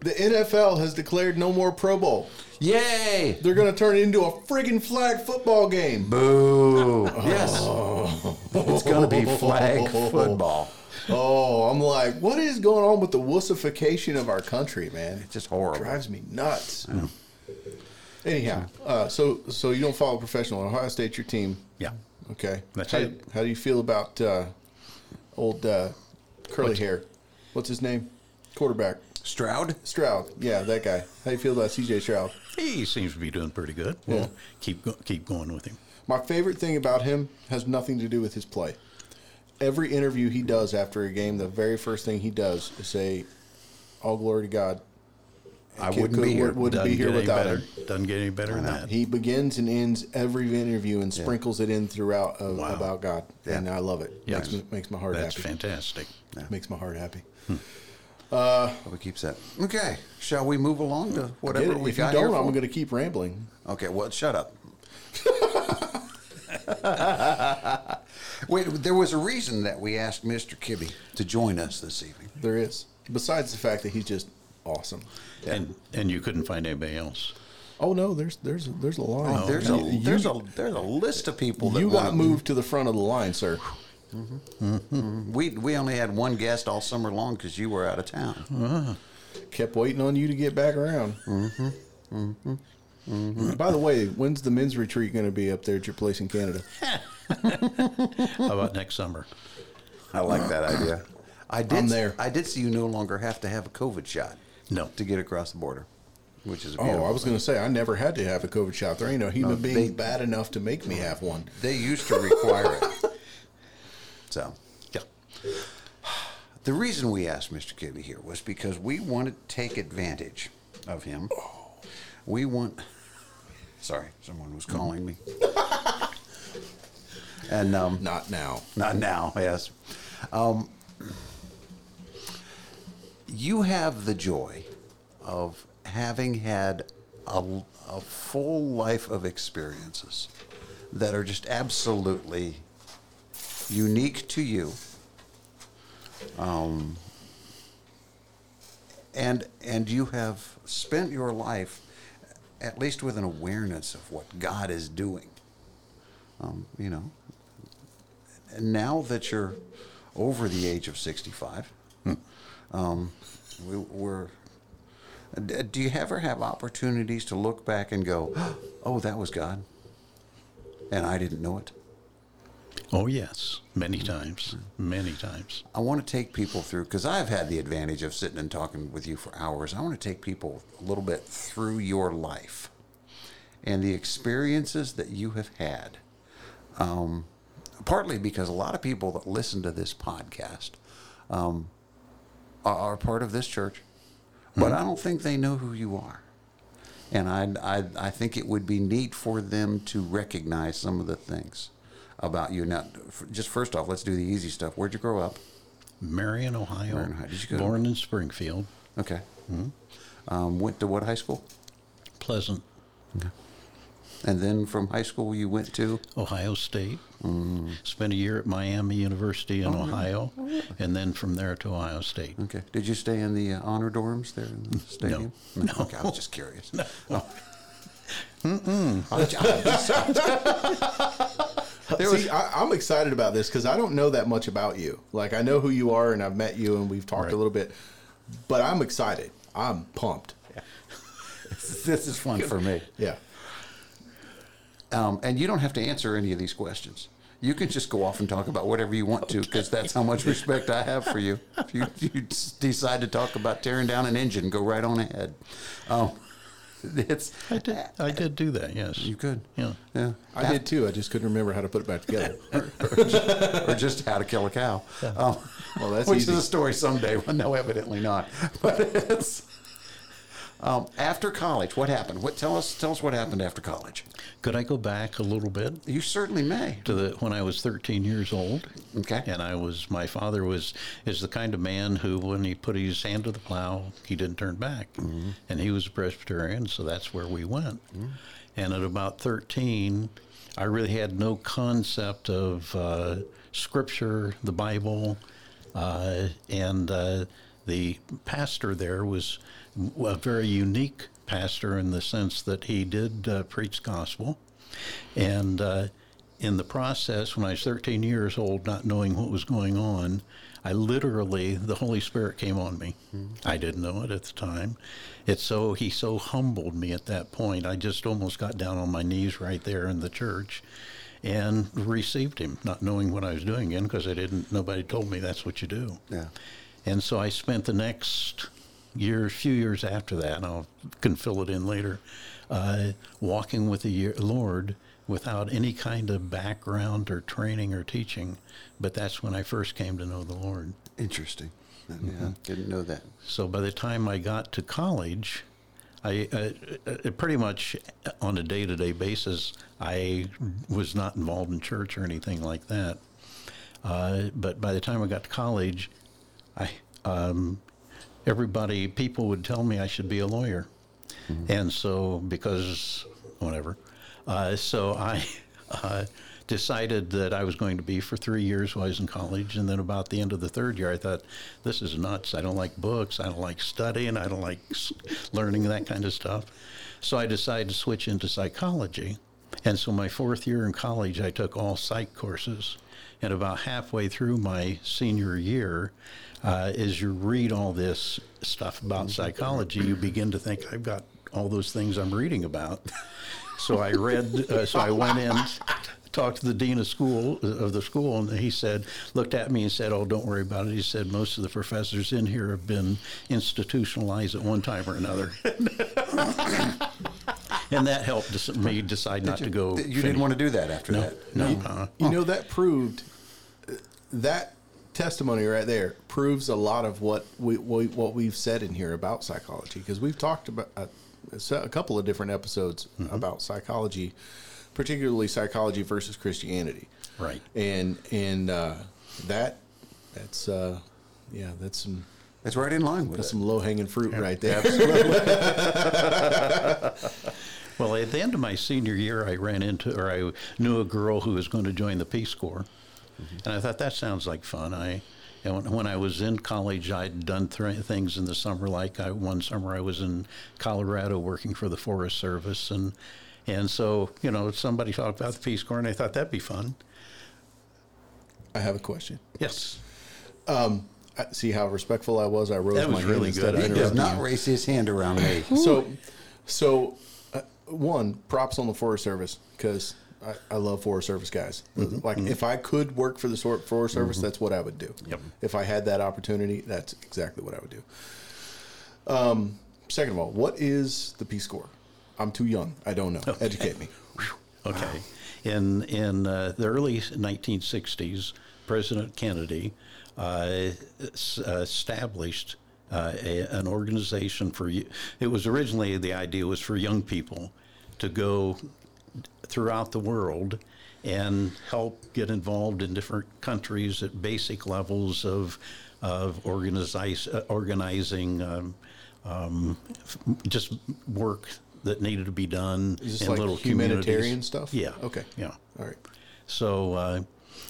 The N F L has declared no more Pro Bowl. Yay! They're going to turn it into a friggin' flag football game. Boo! Yes. Oh. It's going to be flag football. Oh, I'm like, what is going on with the wussification of our country, man? It's just horrible. It drives me nuts. Yeah. Anyhow, uh, so so you don't follow professional. Ohio State's your team. Yeah. Okay. That's how, it. How do you feel about uh, old uh, curly What's hair? What's his name? Quarterback. Stroud? Stroud. Yeah, that guy. How do you feel about C J Stroud? He seems to be doing pretty good. Yeah. We'll keep, go- keep going with him. My favorite thing about him has nothing to do with his play. Every interview he does after a game, the very first thing he does is say, all glory to God. I wouldn't could, be here, wouldn't be here without better, him. Doesn't get any better than that. He begins and ends every interview and sprinkles yeah. it in throughout of, wow. about God. Yeah. And I love it. Yeah. Makes, makes my heart That's happy. That's fantastic. Yeah. Makes my heart happy. Hmm. Uh, Probably keeps that. Okay. Shall we move along to whatever we got here? If you don't, I'm going to keep rambling. Okay. Well, shut up. Wait, there was a reason that we asked Mister Kibbey to join us this evening. There is. Besides the fact that he's just... awesome, yeah. and and you couldn't find anybody else. Oh no, there's there's there's a line. Oh, there's okay. a you, there's a there's a list of people. That you got moved to the front of the line, sir. Mm-hmm. Mm-hmm. Mm-hmm. We we only had one guest all summer long because you were out of town. Uh-huh. Kept waiting on you to get back around. Mm-hmm. Mm-hmm. Mm-hmm. By the way, when's the men's retreat going to be up there at your place in Canada? How about next summer? I like that idea. I did. I'm there. I did see you no longer have to have a COVID shot. No, to get across the border, which is a beautiful oh, I was going to say I never had to have a COVID shot. There ain't no human no, being they, bad enough to make me have one. They used to require it. So, yeah. The reason we asked Mister Kibbey here was because we want to take advantage of him. We want. Sorry, someone was calling me. and um, not now. Not now. Yes. Um, You have the joy of having had a, a full life of experiences that are just absolutely unique to you. Um, and and you have spent your life at least with an awareness of what God is doing. Um, you know, and now that you're over the age of sixty-five, hmm. Um, we were. Do you ever have opportunities to look back and go, "Oh, that was God, and I didn't know it"? Oh yes, many times, many times. I want to take people through because I've had the advantage of sitting and talking with you for hours. I want to take people a little bit through your life and the experiences that you have had. Um, partly because a lot of people that listen to this podcast. Um, are part of this church, but mm-hmm. I don't think they know who you are. And I, I I think it would be neat for them to recognize some of the things about you. Now, just first off, let's do the easy stuff. Where'd you grow up? Marion, Ohio. Marion, Ohio. Did you go born to... in Springfield. Okay. Mm-hmm. Um, went to what high school? Pleasant. Okay. And then from high school you went to? Ohio State. Mm. Spent a year at Miami University in oh, Ohio, really? Oh, really? And then from there to Ohio State. Okay. Did you stay in the uh, honor dorms there in the stadium? No. no. no. Okay, I was just curious. No. Oh. Mm-mm. there was, See, I, I'm excited about this because I don't know that much about you. Like, I know who you are, and I've met you, and we've talked right. a little bit. But I'm excited. I'm pumped. Yeah. This is fun for me. Yeah. Um, and you don't have to answer any of these questions. You can just go off and talk about whatever you want okay. to, because that's how much respect I have for you. If you, you decide to talk about tearing down an engine, go right on ahead. Um, it's I did I did do that. Yes, you could. Yeah, yeah. I now, did too. I just couldn't remember how to put it back together, or, or, just, or just how to kill a cow. Yeah. Um, well, that's which easy. Is a story someday. Well, no, evidently not. But it's Um, after college, what happened? What tell us? Tell us what happened after college. Could I go back a little bit? You certainly may. To the when I was thirteen years old. Okay. And I was. My father was is the kind of man who, when he put his hand to the plow, he didn't turn back. Mm-hmm. And he was a Presbyterian, so that's where we went. Mm-hmm. And at about thirteen, I really had no concept of uh, Scripture, the Bible, uh, and uh, the pastor there was a very unique pastor in the sense that he did uh, preach gospel. And uh, in the process, when I was thirteen years old, not knowing what was going on, I literally, the Holy Spirit came on me. Mm-hmm. I didn't know it at the time. It's so, he so humbled me at that point. I just almost got down on my knees right there in the church and received him, not knowing what I was doing again, because I didn't, nobody told me that's what you do. Yeah. And so I spent the next year, few years after that, and I can fill it in later, uh, walking with the Lord without any kind of background or training or teaching. But that's when I first came to know the Lord. Interesting. Yeah, mm-hmm. Didn't know that. So by the time I got to college, I, I, I pretty much on a day-to-day basis, I was not involved in church or anything like that. Uh, but by the time I got to college, I um, everybody, people would tell me I should be a lawyer. Mm-hmm. And so, because, whatever. Uh, so I uh, decided that I was going to be for three years while I was in college. And then about the end of the third year, I thought, this is nuts. I don't like books. I don't like studying. I don't like learning that kind of stuff. So I decided to switch into psychology. And so my fourth year in college, I took all psych courses. And about halfway through my senior year, uh, as you read all this stuff about psychology, you begin to think, I've got all those things I'm reading about. So I read, uh, so I went in, talked to the dean of school, of the school, and he said, looked at me and said, oh, don't worry about it. He said, most of the professors in here have been institutionalized at one time or another. And that helped me decide not you, to go. You finish. Didn't want to do that after no, that? No. You, uh-huh. you know, that proved, uh, that testimony right there proves a lot of what, we, we, what we've said in here about psychology, because we've talked about uh, a couple of different episodes mm-hmm. about psychology, particularly psychology versus Christianity. Right. And and uh, that, that's, uh, yeah, that's some... That's right in line with that's it. Some low-hanging fruit yeah. right there. Well, at the end of my senior year, I ran into, or I knew a girl who was going to join the Peace Corps. Mm-hmm. And I thought, that sounds like fun. I, and when I was in college, I'd done th- things in the summer, like I, one summer I was in Colorado working for the Forest Service. And, and so, you know, somebody talked about the Peace Corps, and I thought, that'd be fun. I have a question. Yes. Um See how respectful I was? I rose my hand instead of interrupting you. He does not raise his hand around me. So, so uh, one, props on the Forest Service, because I, I love Forest Service guys. Mm-hmm. Like, mm-hmm. if I could work for the Forest Service, mm-hmm. that's what I would do. Yep. If I had that opportunity, that's exactly what I would do. Um, second of all, what is the Peace Corps? I'm too young. I don't know. Okay. Educate me. Okay. Wow. In, in uh, the early nineteen sixties, President Kennedy... Uh, established uh, a, an organization for, it was originally, the idea was for young people to go throughout the world and help get involved in different countries at basic levels of, of organize, uh, organizing um, um, just work that needed to be done in like little communities. Humanitarian stuff? Yeah. Okay. Yeah. All right. So, uh,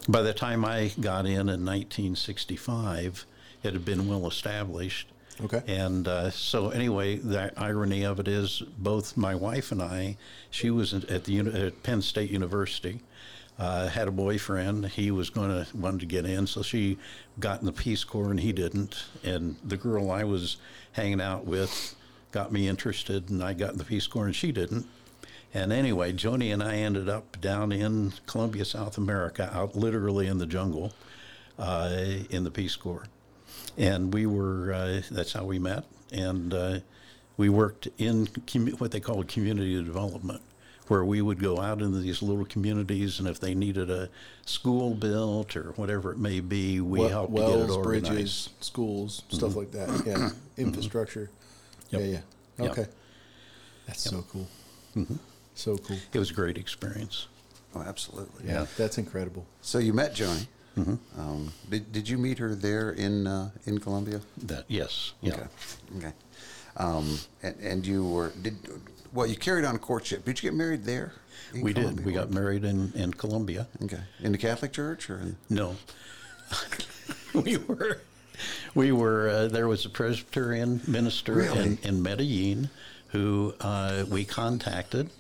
by the time I got in in nineteen sixty-five, it had been well established. Okay. And uh, so anyway, the irony of it is both my wife and I, she was at the at Penn State University, uh, had a boyfriend. He was going to wanted to get in, so she got in the Peace Corps and he didn't. And the girl I was hanging out with got me interested, and I got in the Peace Corps and she didn't. And anyway, Joni and I ended up down in Colombia, South America, out literally in the jungle, uh, in the Peace Corps. And we were, uh, that's how we met. And uh, we worked in com- what they called community development, where we would go out into these little communities, and if they needed a school built or whatever it may be, we well, helped wells, to get it organized. Wells, bridges, schools, mm-hmm. stuff like that. Yeah, infrastructure. Mm-hmm. Yep. Yeah, yeah. Okay. Yep. That's yep. so cool. Mm-hmm. So cool. It was a great experience. Oh, absolutely. Yeah. yeah. That's incredible. So you met Johnny. Mm-hmm. Um, did, did you meet her there in uh, in Colombia? That, yes. Yeah. Okay. Okay. Um, and, and you were did well. You carried on a courtship. Did you get married there? We Colombia? did. We got married in, in Colombia. Okay. In the Catholic Church or in... no? we were we were uh, there was a Presbyterian minister really? in, in Medellin who uh, we contacted.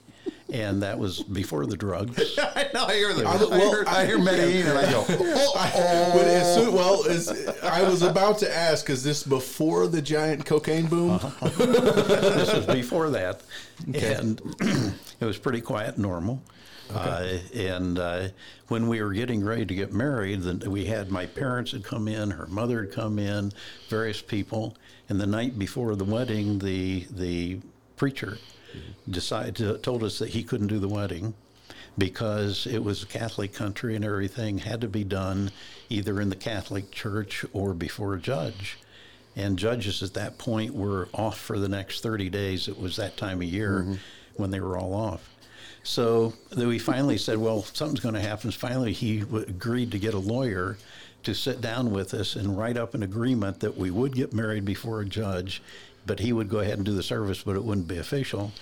And that was before the drugs. I know, I hear the drugs. Well, I hear, I hear Medellin and I go, oh. I, but as soon, well, as, I was about to ask, is this before the giant cocaine boom? Uh-huh. This was before that. Okay. And it was pretty quiet and normal. Okay. Uh, and uh, when we were getting ready to get married, the, we had my parents had come in, her mother had come in, various people. And the night before the wedding, the the preacher... decided uh, told us that he couldn't do the wedding because it was a Catholic country and everything had to be done either in the Catholic Church or before a judge. And judges at that point were off for the next thirty days. It was that time of year mm-hmm. when they were all off. So then we finally said, well, something's going to happen. Finally, he w- agreed to get a lawyer to sit down with us and write up an agreement that we would get married before a judge, but he would go ahead and do the service, but it wouldn't be official.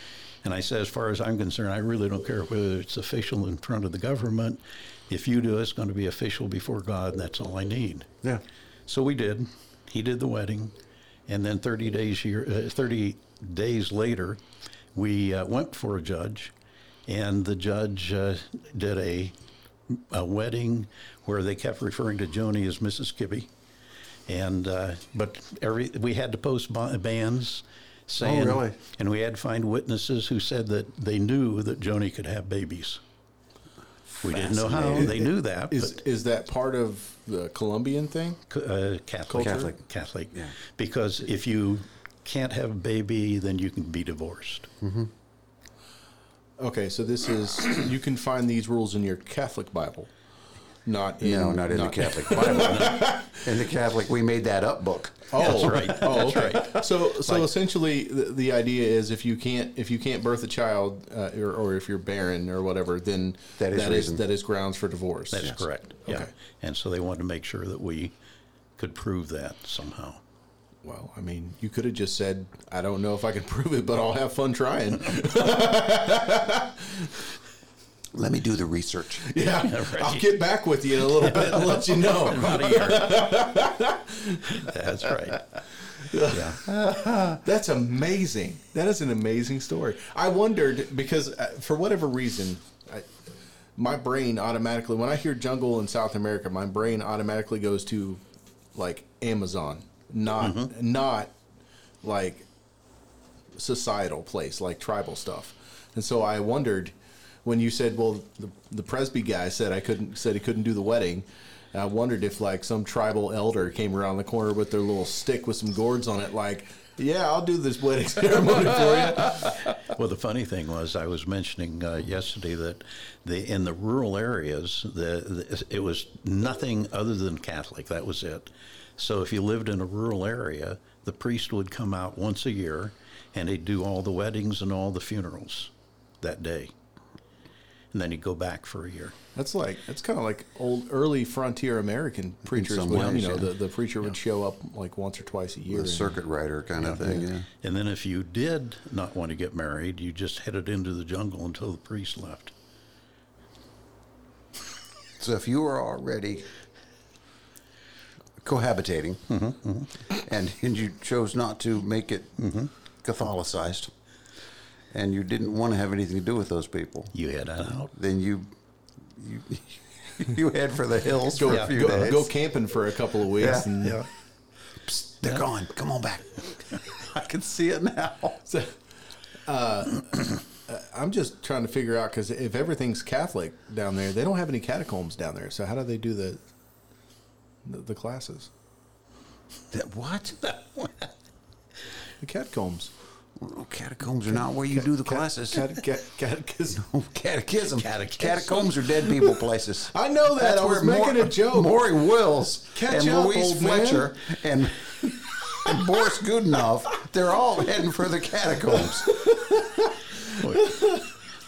And I said, as far as I'm concerned, I really don't care whether it's official in front of the government. If you do, it's going to be official before God, and that's all I need. Yeah. So we did. He did the wedding. And then thirty days, year, uh, thirty days later, we uh, went for a judge, and the judge uh, did a, a wedding where they kept referring to Joni as Missus Kibbey. And uh, but every we had to post bans saying, oh, really? And we had to find witnesses who said that they knew that Joni could have babies. We didn't know how they knew that. Is is that part of the Colombian thing? Uh, Catholic, Catholic, Catholic. Yeah. Because if you can't have a baby, then you can be divorced. Mm-hmm. Okay, so this is you can find these rules in your Catholic Bible. Not in, no, not in not the Catholic Bible. No. In the Catholic, we made that up book. Oh, that's right. Oh, that's okay. Right. So, so like, essentially, the, the idea is if you can't if you can't birth a child, uh, or, or if you're barren or whatever, then that is that is, that is grounds for divorce. That is yes. correct. Yeah. Okay. And so they wanted to make sure that we could prove that somehow. Well, I mean, you could have just said, "I don't know if I can prove it, but I'll have fun trying." Let me do the research. Yeah, yeah right. I'll get back with you in a little bit and let you know. About a year. That's right. Yeah. That's amazing. That is an amazing story. I wondered, because for whatever reason, I, my brain automatically, when I hear jungle in South America, my brain automatically goes to, like, Amazon, not mm-hmm. not, like, societal place, like tribal stuff. And so I wondered... when you said, well, the, the Presby guy said I couldn't said he couldn't do the wedding, and I wondered if like some tribal elder came around the corner with their little stick with some gourds on it, like, yeah, I'll do this wedding ceremony for you. Well, the funny thing was, I was mentioning uh, yesterday that the in the rural areas, the, the it was nothing other than Catholic. That was it. So if you lived in a rural area, the priest would come out once a year, and he'd do all the weddings and all the funerals that day. And then he'd go back for a year. That's like that's kind of like old early frontier American preachers. Would, ways, you know, yeah. the, the preacher yeah. would show up like once or twice a year. The circuit rider kind yeah. of thing. Yeah. And then if you did not want to get married, you just headed into the jungle until the priest left. So if you were already cohabitating, mm-hmm, mm-hmm. and and you chose not to make it mm-hmm. Catholicized. And you didn't want to have anything to do with those people. You had out. Then you, you, you head for the hills go, for a few go, days. Go camping for a couple of weeks. Yeah. And yeah. Psst, they're yeah. gone. Come on back. I can see it now. So, uh, I'm just trying to figure out because if everything's Catholic down there, they don't have any catacombs down there. So how do they do the the, the classes? That what? The catacombs. Well, catacombs are not where you cat, do the cat, classes. Cat, cat, catechism. No, catechism. Catechism. Catacombs are dead people places. I know that. That's I was making Ma- a joke. Maury Wills Catch and up, Louise Fletcher man. and and Boris Goodenough They're all heading for the catacombs.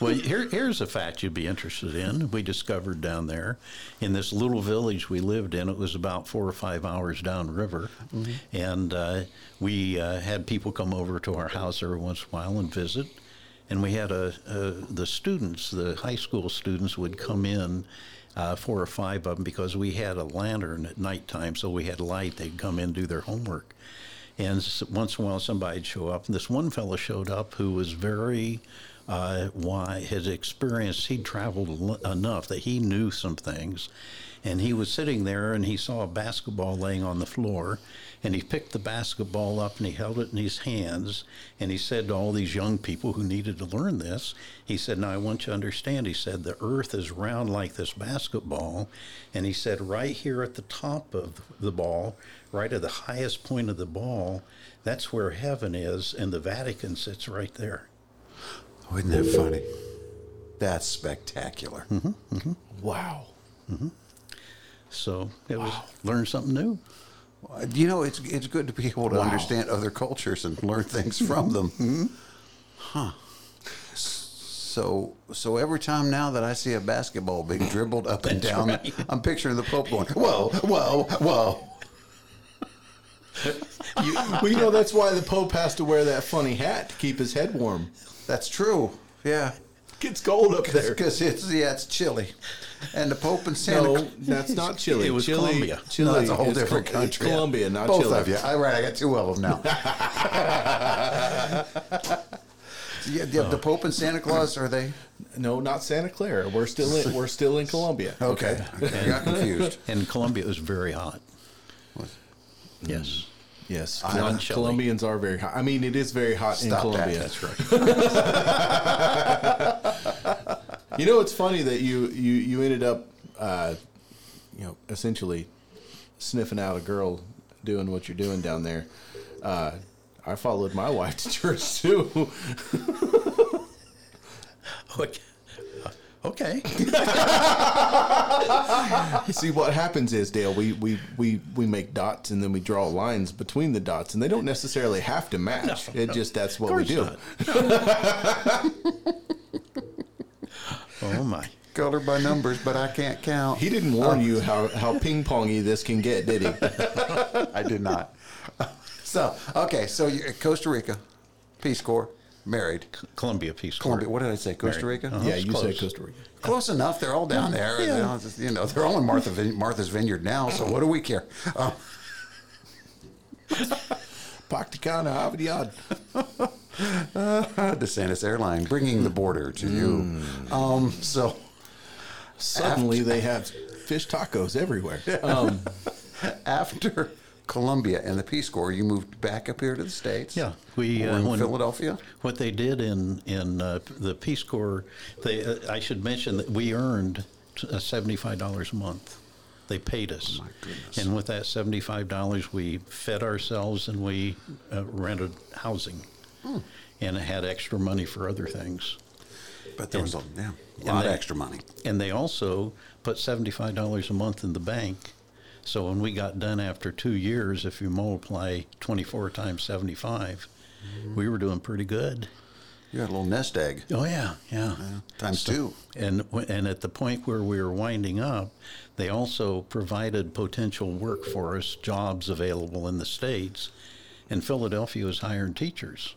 Well, here, here's a fact you'd be interested in. We discovered down there in this little village we lived in, it was about four or five hours downriver, mm-hmm. and uh, we uh, had people come over to our house every once in a while and visit. And we had a, a the students, the high school students would come in, uh, four or five of them, because we had a lantern at nighttime, so we had light. They'd come in and do their homework. And once in a while, somebody'd show up. And this one fellow showed up who was very... Uh, why his experience, he'd traveled l- enough that he knew some things. And he was sitting there and he saw a basketball laying on the floor, and he picked the basketball up and he held it in his hands, and he said to all these young people who needed to learn this, he said, now I want you to understand, he said, the earth is round like this basketball, and he said, right here at the top of the ball, right at the highest point of the ball, that's where heaven is, and the Vatican sits right there. Oh, isn't that funny? That's spectacular. Mm-hmm, mm-hmm. Wow. Mm-hmm. So it wow. was learn something new. You know, it's it's good to be able to wow. understand other cultures and learn things from them. Mm-hmm. Huh. So so every time now that I see a basketball being dribbled up and down, right. I'm picturing the Pope going, whoa, whoa, whoa. you, well, you know, that's why the Pope has to wear that funny hat to keep his head warm. That's true. Yeah, it gets cold up there because it's yeah, it's chilly, and the Pope and Santa. No, that's not Chile. It was Chile, Colombia. Chile, no, that's a whole different Col- country. Colombia, not both Chile. Both of you. All right, I got two of them now. yeah, yeah, oh. The Pope and Santa Claus, are they? No, not Santa Clara. We're still in, we're still in Colombia. Okay, okay. I got confused. And Colombia is very hot. What? Yes. Yes, Col- Colombians are very hot. I mean, it is very hot Stop in Colombia. That. That's right. You know, it's funny that you you, you ended up, uh, you know, essentially sniffing out a girl doing what you're doing down there. Uh, I followed my wife to church too. okay. Okay. See, what happens is, Dale, we, we, we, we make dots and then we draw lines between the dots, and they don't necessarily have to match. No, it no. just, that's what we do. Oh, my. Color by numbers, but I can't count. He didn't warn um, you how, how ping-pongy this can get, did he? I did not. So, okay, so you're at Costa Rica, Peace Corps. Married. Colombia Peace Corps. Colombia, what did I say? Costa Married. Rica? Uh-huh. Yeah, you said Costa Rica. Close enough. They're all down there. Yeah. You know, you know, they're all in Martha, Martha's Vineyard now, so what do we care? Uh, Pacticana, Aviad. uh, DeSantis Airline, bringing the border to mm. you. Um, so Suddenly after, they have fish tacos everywhere. Um, after... Colombia and the Peace Corps, you moved back up here to the States? Yeah. We, uh, in Philadelphia? What they did in, in uh, the Peace Corps, they, uh, I should mention that we earned seventy-five dollars a month. They paid us. Oh, my goodness. And with that seventy-five dollars, we fed ourselves and we uh, rented housing hmm. and had extra money for other things. But there and, was a yeah, lot they, of extra money. And they also put seventy-five dollars a month in the bank. So when we got done after two years, if you multiply twenty-four times seventy-five, mm-hmm. we were doing pretty good. You had a little nest egg. Oh, yeah, yeah. yeah times so, two. And and at the point where we were winding up, they also provided potential work for us, jobs available in the States. And Philadelphia was hiring teachers.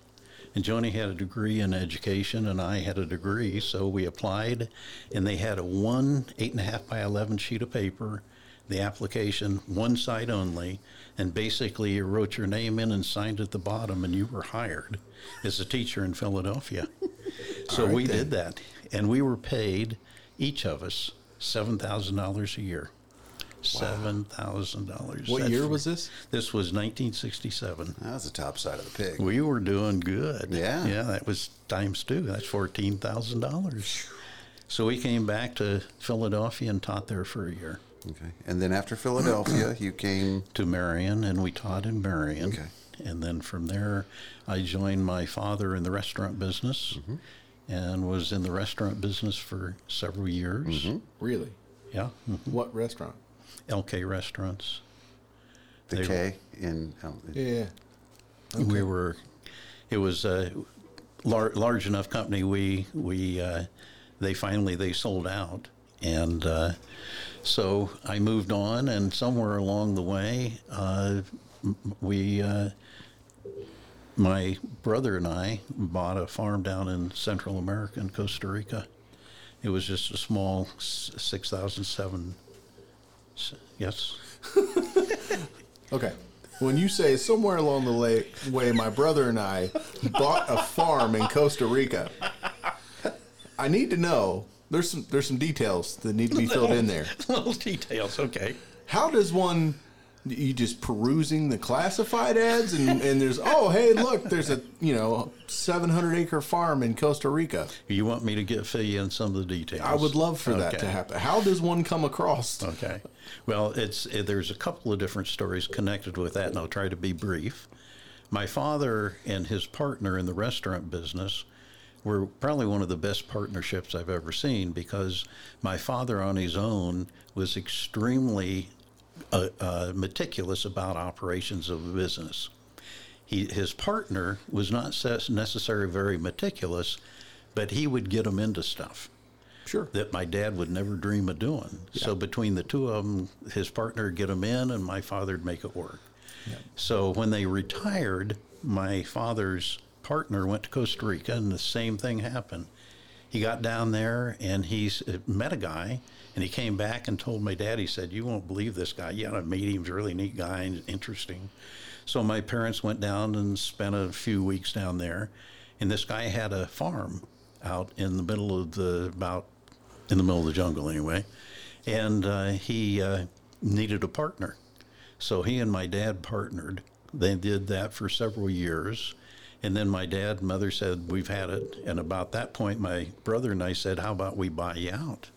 And Joni had a degree in education, and I had a degree. So we applied, and they had a one eight and a half by eleven sheet of paper, the application, one side only, and basically you wrote your name in and signed at the bottom, and you were hired as a teacher in Philadelphia. So right, we then. did that, and we were paid, each of us, seven thousand dollars a year. Wow. seven thousand dollars. What That's year was this? This was nineteen sixty-seven. That was the top side of the pig. We were doing good. Yeah. Yeah, that was times two. That's fourteen thousand dollars. So we came back to Philadelphia and taught there for a year. Okay, and then after Philadelphia, you came to Marion, and we taught in Marion. Okay, and then from there, I joined my father in the restaurant business, mm-hmm. and was in the restaurant business for several years. Mm-hmm. Really? Yeah. Mm-hmm. What restaurant? L K Restaurants. The they K were, in. Um, yeah. Okay. We were it was a lar- large enough company. We we uh, they finally they sold out, and uh, so I moved on. And somewhere along the way, uh, we uh, my brother and I bought a farm down in Central America in Costa Rica. It was just a small six thousand seven. Yes. Okay. When you say somewhere along the la- way, my brother and I bought a farm in Costa Rica, I need to know. There's some there's some details that need to be filled in there. Little details, okay. How does one? You just perusing the classified ads, and, and there's oh hey look, there's a you know seven hundred acre farm in Costa Rica. You want me to get fill you in some of the details? I would love for okay. that to happen. How does one come across? Okay, well it's it, there's a couple of different stories connected with that, and I'll try to be brief. My father and his partner in the restaurant business were probably one of the best partnerships I've ever seen, because my father on his own was extremely Uh, uh, meticulous about operations of a business. He, his partner was not necessarily very meticulous, but he would get them into stuff sure. that my dad would never dream of doing. Yeah. So between the two of them, his partner would get them in, and my father would make it work. Yeah. So when they retired, my father's partner went to Costa Rica, and the same thing happened. He got down there, and he met a guy, and he came back and told my dad, he said, you won't believe this guy. Yeah, I met him. He's a really neat guy and interesting. So my parents went down and spent a few weeks down there, and this guy had a farm out in the middle of the, about in the middle of the jungle anyway, and uh, he uh, needed a partner. So he and my dad partnered. They did that for several years. And then my dad and mother said, we've had it. And about that point, my brother and I said, how about we buy you out?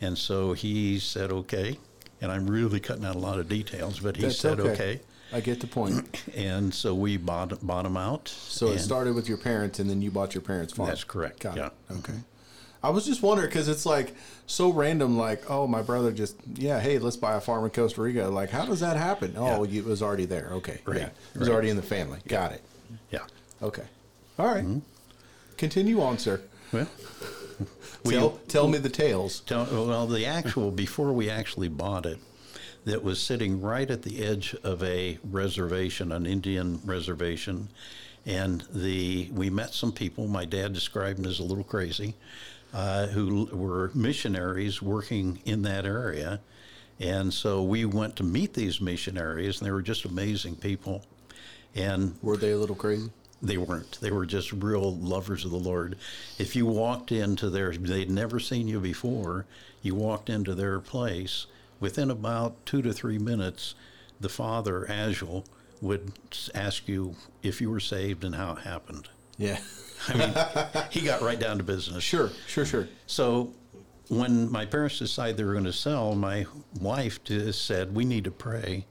And so he said, okay. And I'm really cutting out a lot of details, but he That's said, okay. okay. I get the point. And so we bought, bought him out. So it started with your parents, and then you bought your parents' farm. That's correct. Got yeah. it. Okay. I was just wondering, because it's like so random, like, oh, my brother just, yeah, hey, let's buy a farm in Costa Rica. Like, how does that happen? Oh, yeah. you, it was already there. Okay. Right. Yeah. It was right. already in the family. Yeah. Got it. Yeah. Okay. All right. Mm-hmm. Continue on, sir. Well, we, tell, tell me the tales. Tell, well, the actual, before we actually bought it, that was sitting right at the edge of a reservation, an Indian reservation. And the we met some people, my dad described them as a little crazy, uh, who were missionaries working in that area. And so we went to meet these missionaries, and they were just amazing people. And were they a little crazy? They weren't. They were just real lovers of the Lord. If you walked into their, they'd never seen you before, you walked into their place, within about two to three minutes, the father, Azul, would ask you if you were saved and how it happened. Yeah. I mean, he got right down to business. Sure, sure, sure. So when my parents decided they were going to sell, my wife just said, we need to pray.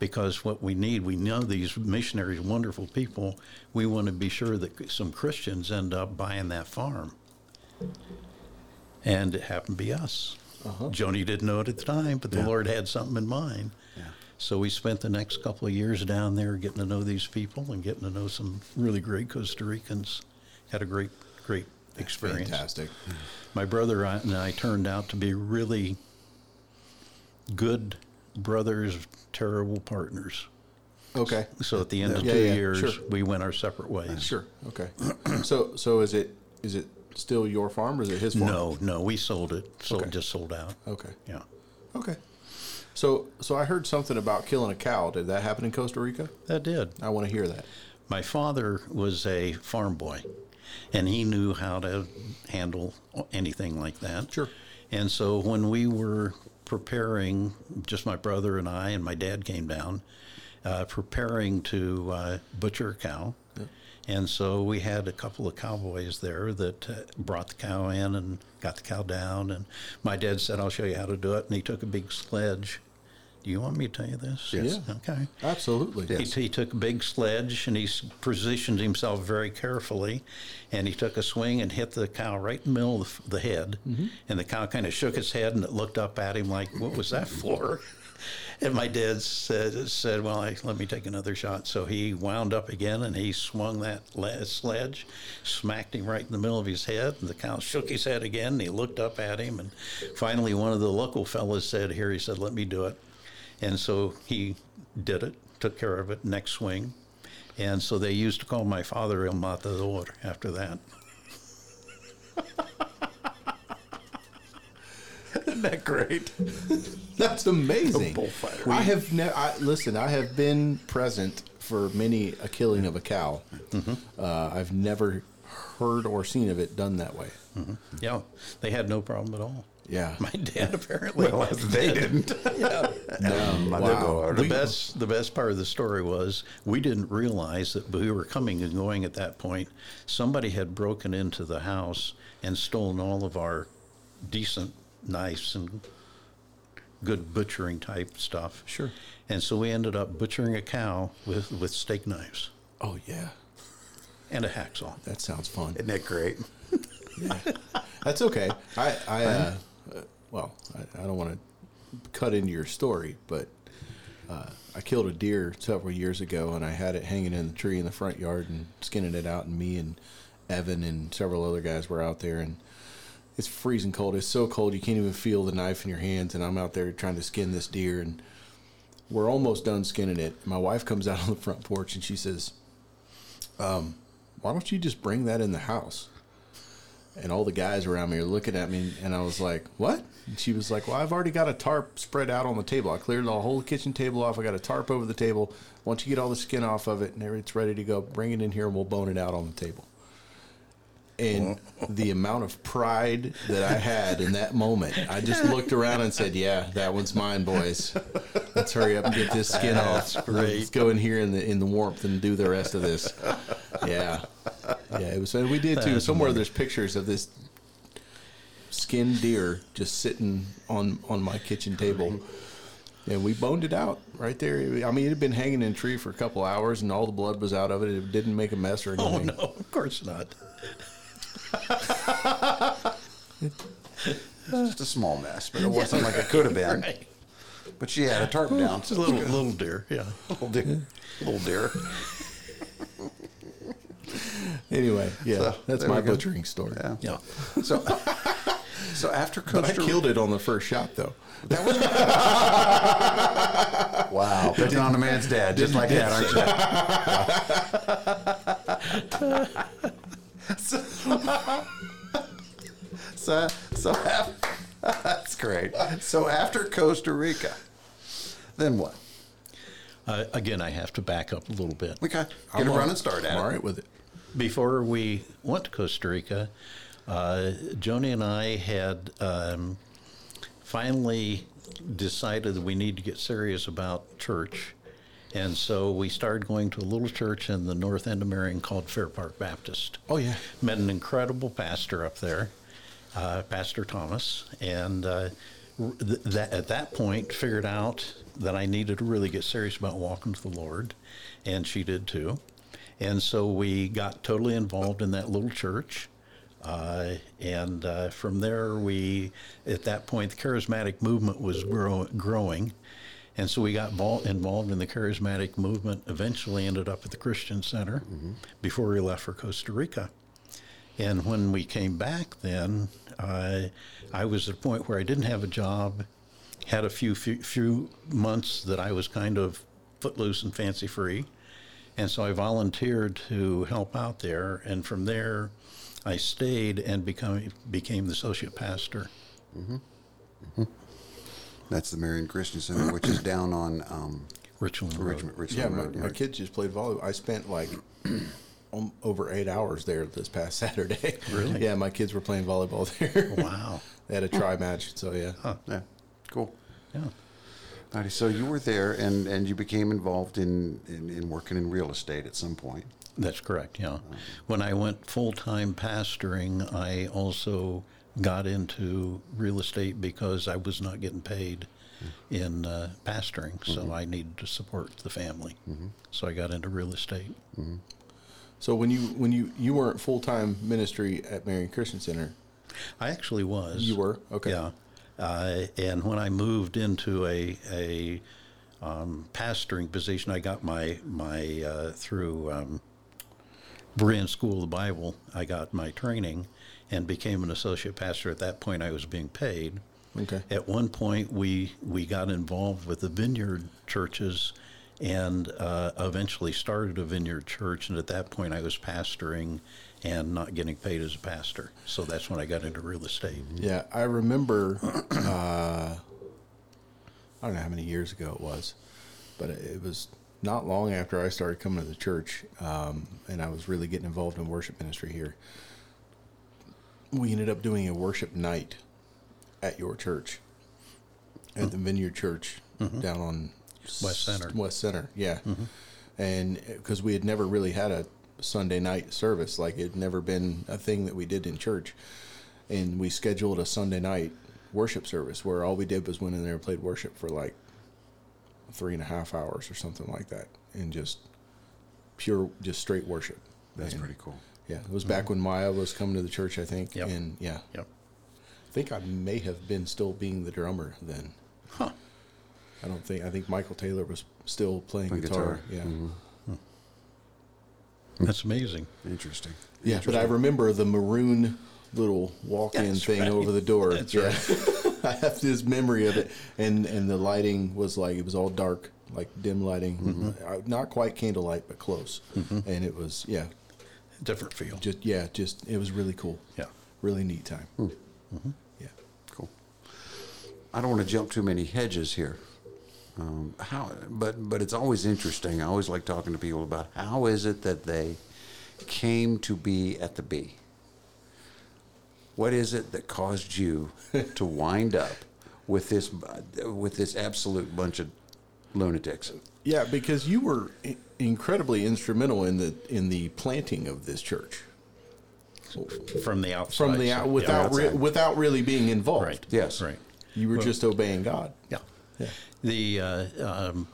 Because what we need, we know these missionaries, wonderful people. We want to be sure that some Christians end up buying that farm. And it happened to be us. Uh-huh. Joni didn't know it at the time, but the yeah. Lord had something in mind. Yeah. So we spent the next couple of years down there getting to know these people and getting to know some really great Costa Ricans. Had a great, great experience. Fantastic. My brother and I turned out to be really good brothers, terrible partners. Okay. So at the end of yeah, two yeah, years, sure. we went our separate ways. Sure. Okay. so so is it is it still your farm or is it his farm? No, no, we sold it. Sold okay. just sold out. Okay. Yeah. Okay. So so I heard something about killing a cow. Did that happen in Costa Rica? That did. I want to hear that. My father was a farm boy, and he knew how to handle anything like that. Sure. And so when we were preparing, just my brother and I, and my dad came down, uh, preparing to uh, butcher a cow. Yeah. And so we had a couple of cowboys there that uh, brought the cow in and got the cow down. And my dad said, I'll show you how to do it. And he took a big sledge Do you want me to tell you this? Yes. Yeah. Okay. Absolutely. Yes. He, he took a big sledge, and he positioned himself very carefully, and he took a swing and hit the cow right in the middle of the head, mm-hmm. and the cow kind of shook its head, and it looked up at him like, what was that for? And my dad said, said well, I, let me take another shot. So he wound up again, and he swung that le- sledge, smacked him right in the middle of his head, and the cow shook his head again, and he looked up at him. And finally, one of the local fellas said, here, he said, let me do it. And so he did it, took care of it, next swing. And so they used to call my father El Matador after that. Isn't that great? That's amazing. A bullfighter. I have never. I, listen, I have been present for many a killing of a cow. Mm-hmm. Uh, I've never heard or seen of it done that way. Mm-hmm. Yeah, they had no problem at all. Yeah, my dad apparently. Well, they didn't. Yeah, no, wow. The best, the best part of the story was we didn't realize that we were coming and going at that point. Somebody had broken into the house and stolen all of our decent knives and good butchering type stuff. Sure. And so we ended up butchering a cow with, with steak knives. Oh yeah, and a hacksaw. That sounds fun. Isn't that great? Yeah. That's okay. I, I uh, uh, well, I, I don't want to cut into your story, but uh, I killed a deer several years ago, and I had it hanging in the tree in the front yard and skinning it out, and me and Evan and several other guys were out there, and it's freezing cold. It's so cold you can't even feel the knife in your hands, and I'm out there trying to skin this deer, and we're almost done skinning it. My wife comes out on the front porch, and she says, um, why don't you just bring that in the house? And all the guys around me are looking at me, and I was like, what? And she was like, well, I've already got a tarp spread out on the table. I cleared the whole kitchen table off. I got a tarp over the table. Once you get all the skin off of it and it's ready to go, bring it in here, and we'll bone it out on the table. And the amount of pride that I had in that moment, I just looked around and said, yeah, that one's mine, boys. Let's hurry up and get this skin off. Let's go in here in the in the warmth and do the rest of this. Yeah. Yeah, it was. And we did too. Somewhere there's pictures of this skinned deer just sitting on, on my kitchen table, and we boned it out right there. I mean, it had been hanging in a tree for a couple hours, and all the blood was out of it. It didn't make a mess or anything. Oh no, of course not. Just a small mess, but it wasn't like it could have been. Right. But she had a tarp oh, down. It's a little little deer, yeah, little deer, little deer. Anyway, yeah, so, that's my butchering story. Yeah. yeah. So, so after Costa Rica, I killed it on the first shot, though. That was wow, picking on a man's dad just like that, aren't you? so, so, so after, that's great. So after Costa Rica, then what? Uh, again, I have to back up a little bit. Okay, get a run and start at it. All right with it. Before we went to Costa Rica, uh, Joni and I had um, finally decided that we need to get serious about church. And so we started going to a little church in the north end of Marion called Fair Park Baptist. Oh, yeah. Met an incredible pastor up there, uh, Pastor Thomas. And uh, th- that, at that point, figured out that I needed to really get serious about walking to the Lord. And she did, too. And so we got totally involved in that little church. Uh, and uh, from there, we, at that point, the charismatic movement was grow- growing. And so we got ball- involved in the charismatic movement, eventually ended up at the Christian Center mm-hmm. before we left for Costa Rica. And when we came back then, uh, I was at a point where I didn't have a job, had a few, few, few months that I was kind of footloose and fancy-free. And so I volunteered to help out there, and from there, I stayed and become became the associate pastor. Mm-hmm. Mm-hmm. That's the Marion Christian Center, which is down on um, Richland Road. Richmond, Richland yeah, Road, my, my kids just played volleyball. I spent like over eight hours there this past Saturday. Really? Yeah, my kids were playing volleyball there. Wow. They had a tri match, so yeah. Huh. Yeah. Cool. Yeah. So you were there, and, and you became involved in, in, in working in real estate at some point. That's correct, yeah. When I went full-time pastoring, I also got into real estate because I was not getting paid. in uh, pastoring, so mm-hmm. I needed to support the family. Mm-hmm. So I got into real estate. Mm-hmm. So when you when you, you weren't full-time ministry at Marion Christian Center? I actually was. You were? Okay. Yeah. Uh, and when I moved into a a um, pastoring position, I got my, my uh, through um, Berean School of the Bible, I got my training and became an associate pastor. At that point, I was being paid. Okay. At one point, we, we got involved with the Vineyard churches and uh, eventually started a Vineyard church. And at that point, I was pastoring and not getting paid as a pastor. So that's when I got into real estate. Yeah, I remember, uh, I don't know how many years ago it was, but it was not long after I started coming to the church, um, and I was really getting involved in worship ministry here. We ended up doing a worship night at your church, at the Vineyard Church mm-hmm. down on West Center. West Center, yeah. Mm-hmm. And because we had never really had a Sunday night service, like it had never been a thing that we did in church, and we scheduled a Sunday night worship service where all we did was went in there and played worship for like three and a half hours or something like that, and just pure, just straight worship. That's and, pretty cool. Yeah, it was back mm-hmm. when Maya was coming to the church, I think. Yep. And yeah, yep. I think I may have been still being the drummer then. Huh. I don't think I think Michael Taylor was still playing guitar. guitar. Yeah. Mm-hmm. That's amazing. Interesting. Yeah, Interesting. But I remember the maroon little walk-in That's thing right. over the door. That's yeah. right. I have this memory of it, and and the lighting was like it was all dark, like dim lighting, mm-hmm. not quite candlelight, but close. Mm-hmm. And it was yeah, different feel. Just yeah, just it was really cool. Yeah, really neat time. Mm-hmm. Yeah, cool. I don't want to jump too many hedges here. Um, how, but but it's always interesting. I always like talking to people about how is it that they came to be at the B. What is it that caused you to wind up with this with this absolute bunch of lunatics? Yeah, because you were incredibly instrumental in the in the planting of this church from the outside, from the out, without yeah, re- without really being involved. Right. Yes, right. You were well, just obeying God. Yeah. Yeah. The uh, um,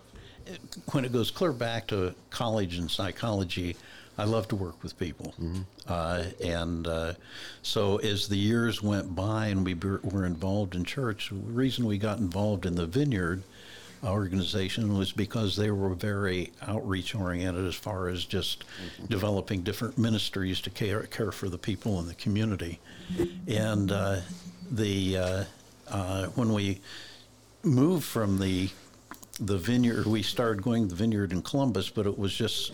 it, when it goes clear back to college and psychology, I love to work with people. Mm-hmm. Uh, and uh, so as the years went by and we be, were involved in church, the reason we got involved in the Vineyard organization was because they were very outreach-oriented as far as just mm-hmm. developing different ministries to care, care for the people in the community. Mm-hmm. And uh, the uh, uh, when we... moved from the the Vineyard, we started going to the Vineyard in Columbus, but it was just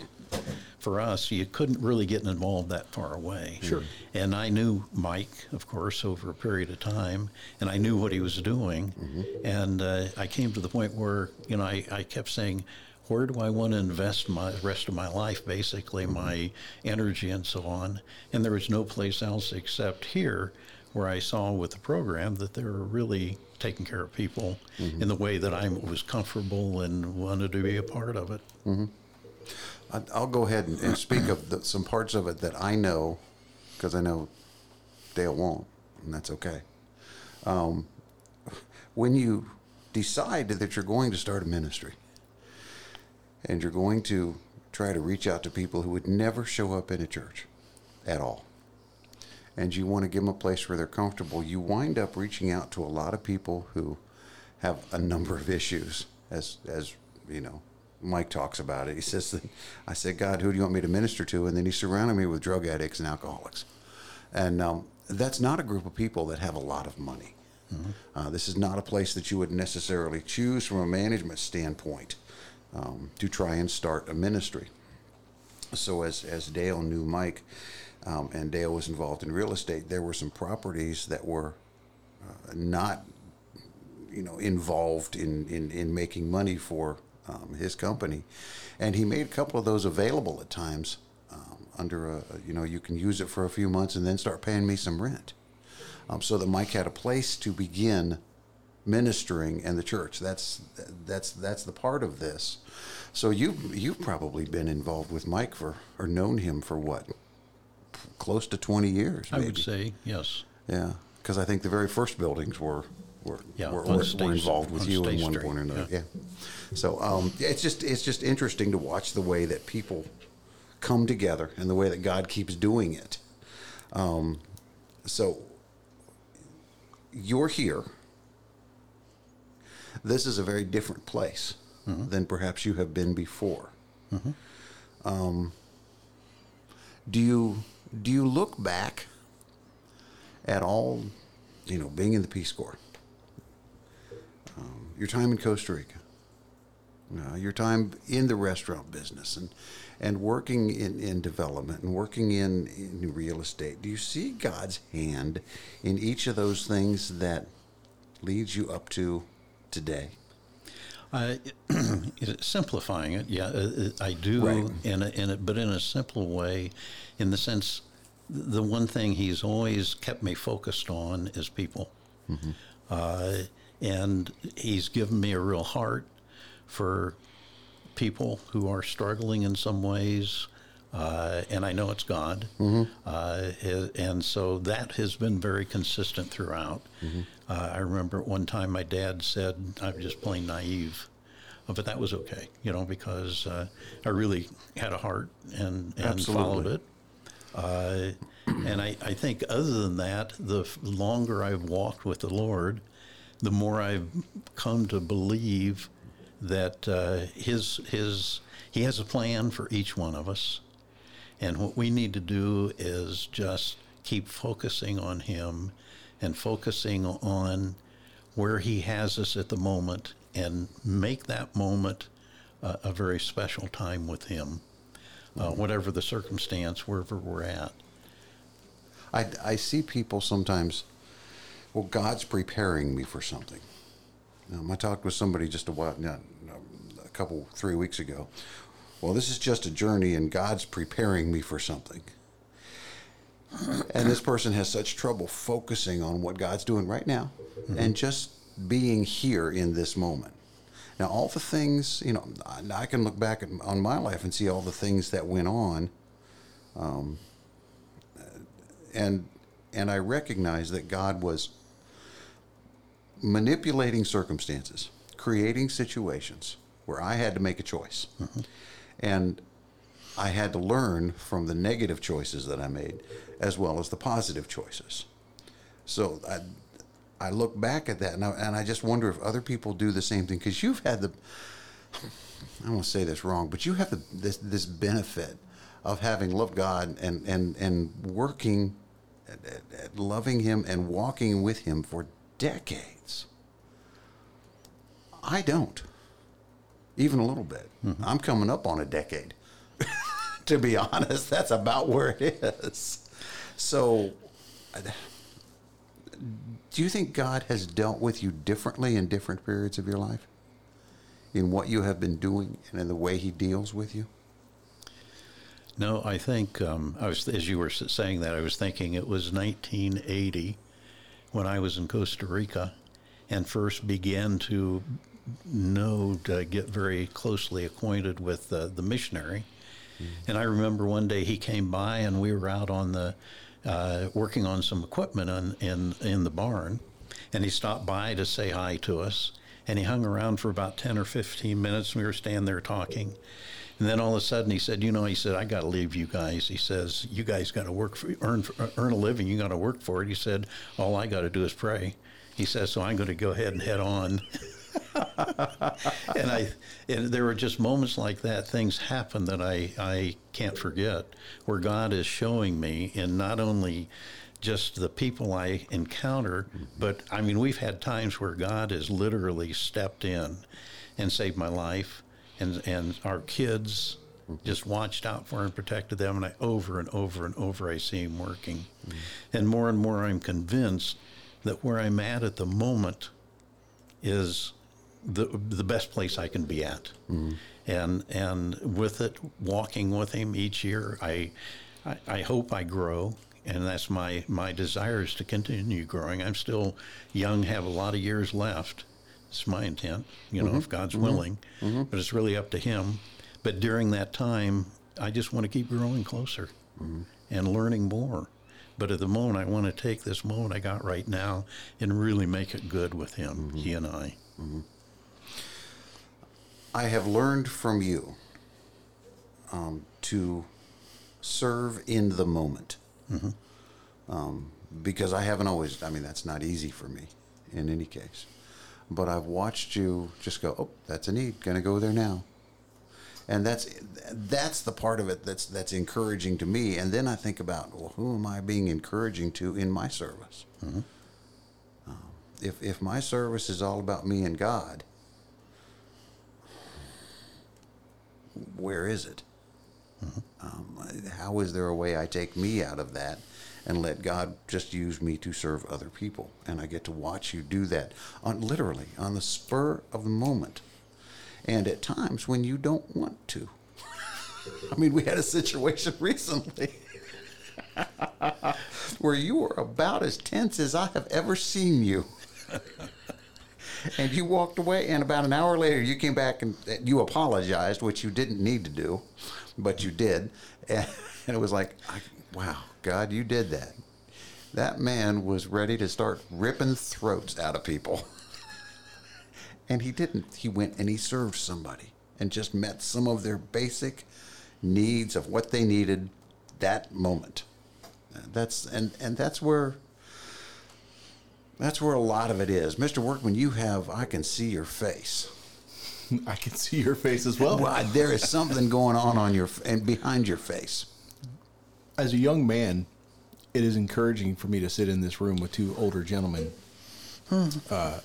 for us, you couldn't really get involved that far away. Sure. And I knew Mike, of course, over a period of time, and I knew what he was doing. Mm-hmm. And uh, I came to the point where, you know, I, I kept saying, where do I want to invest my the rest of my life, basically, mm-hmm. my energy and so on? And there was no place else except here where I saw with the program that they were really taking care of people mm-hmm. in the way that I was comfortable and wanted to be a part of it. Mm-hmm. I'll go ahead and, and speak of the, some parts of it that I know, because I know Dale won't, and that's okay. Um, when you decide that you're going to start a ministry and you're going to try to reach out to people who would never show up in a church at all, and you want to give them a place where they're comfortable, you wind up reaching out to a lot of people who have a number of issues, as, as you know, Mike talks about it. He says, that, I said, God, who do you want me to minister to? And then he surrounded me with drug addicts and alcoholics. And um, that's not a group of people that have a lot of money. Mm-hmm. Uh, this is not a place that you would necessarily choose from a management standpoint um, to try and start a ministry. So as, as Dale knew Mike, Um, and Dale was involved in real estate, there were some properties that were uh, not, you know, involved in, in, in making money for um, his company. And he made a couple of those available at times um, under a, you know, you can use it for a few months and then start paying me some rent. Um, so that Mike had a place to begin ministering in the church. That's that's that's the part of this. So you've, you've probably been involved with Mike for, or known him for what? Close to twenty years, maybe. I would say, yes. Yeah, because I think the very first buildings were were yeah, were, were, were involved with on you in one street. point or another. Yeah. yeah. So um, it's just it's just interesting to watch the way that people come together and the way that God keeps doing it. Um, so you're here. This is a very different place mm-hmm. than perhaps you have been before. Mm-hmm. Um, do you do you look back at all, you know, being in the Peace Corps, um, your time in Costa Rica, uh, your time in the restaurant business, and and working in, in development and working in, in real estate? Do you see God's hand in each of those things that leads you up to today? Uh, simplifying it, yeah, I do, right. in a, in a, but in a simple way, in the sense, the one thing he's always kept me focused on is people. Mm-hmm. Uh, and he's given me a real heart for people who are struggling in some ways, uh, and I know it's God. Mm-hmm. Uh, and so that has been very consistent throughout. Mm-hmm. Uh, I remember at one time my dad said, I'm just plain naive. But that was okay, you know, because uh, I really had a heart and, and followed it. Uh, and I, I think other than that, the longer I've walked with the Lord, the more I've come to believe that uh, his his he has a plan for each one of us. And what we need to do is just keep focusing on him and focusing on where he has us at the moment and make that moment uh, a very special time with him, uh, whatever the circumstance, wherever we're at. I, I see people sometimes, well, God's preparing me for something. Um, I talked with somebody just a while, not, not a couple, three weeks ago. Well, this is just a journey and God's preparing me for something. And this person has such trouble focusing on what God's doing right now mm-hmm. and just being here in this moment. Now, all the things, you know, I, I can look back at, on my life and see all the things that went on. Um, and and I recognize that God was manipulating circumstances, creating situations where I had to make a choice. Mm-hmm. And I had to learn from the negative choices that I made as well as the positive choices. So I I look back at that, and I, and I just wonder if other people do the same thing, because you've had the, I won't say this wrong, but you have the, this, this benefit of having loved God and, and, and working at, at, at loving him and walking with him for decades. I don't, even a little bit. Mm-hmm. I'm coming up on a decade. To be honest, that's about where it is. So, do you think God has dealt with you differently in different periods of your life? In what you have been doing and in the way he deals with you? No, I think, um, I was, as you were saying that, I was thinking it was nineteen eighty when I was in Costa Rica and first began to know, to get very closely acquainted with uh, the missionary. And I remember one day he came by and we were out on the, uh, working on some equipment on, in, in the barn. And he stopped by to say hi to us. And he hung around for about ten or fifteen minutes. And we were standing there talking. And then all of a sudden he said, you know, he said, I got to leave you guys. He says, you guys got to work for, earn, earn a living. You got to work for it. He said, all I got to do is pray. He says, so I'm going to go ahead and head on. and I, and there were just moments like that. Things happen that I, I can't forget, where God is showing me in not only just the people I encounter, but I mean, we've had times where God has literally stepped in and saved my life, and, and our kids just watched out for and protected them. And I, over and over and over, I see him working. Mm-hmm. And more and more, I'm convinced that where I'm at at the moment is the the best place I can be at. Mm-hmm. And and with it, walking with him each year, I, I I hope I grow, and that's my my desire is to continue growing. I'm still young, have a lot of years left. It's my intent, you know, mm-hmm. if God's mm-hmm. willing, mm-hmm. but it's really up to him. But during that time, I just want to keep growing closer mm-hmm. and learning more. But at the moment, I want to take this moment I got right now and really make it good with him, mm-hmm. he and I. Mm-hmm. I have learned from you um, to serve in the moment. Mm-hmm. Um, because I haven't always, I mean, that's not easy for me in any case. But I've watched you just go, oh, that's a need, going to go there now. And that's that's the part of it that's that's encouraging to me. And then I think about, well, who am I being encouraging to in my service? Mm-hmm. Um, if if my service is all about me and God, where is it? Mm-hmm. Um, how is there a way I take me out of that and let God just use me to serve other people? And I get to watch you do that, on, literally, on the spur of the moment. And at times when you don't want to. I mean, we had a situation recently where you were about as tense as I have ever seen you. And you walked away, and about an hour later, you came back and you apologized, which you didn't need to do, but you did. And it was like, I, wow, God, you did that. That man was ready to start ripping throats out of people. And he didn't. He went and he served somebody and just met some of their basic needs of what they needed that moment. That's and, and that's where that's where a lot of it is. Mister Workman, you have, I can see your face. I can see your face as well. Well, there is something going on on your and behind your face. As a young man, it is encouraging for me to sit in this room with two older gentlemen. Hmm. Uh,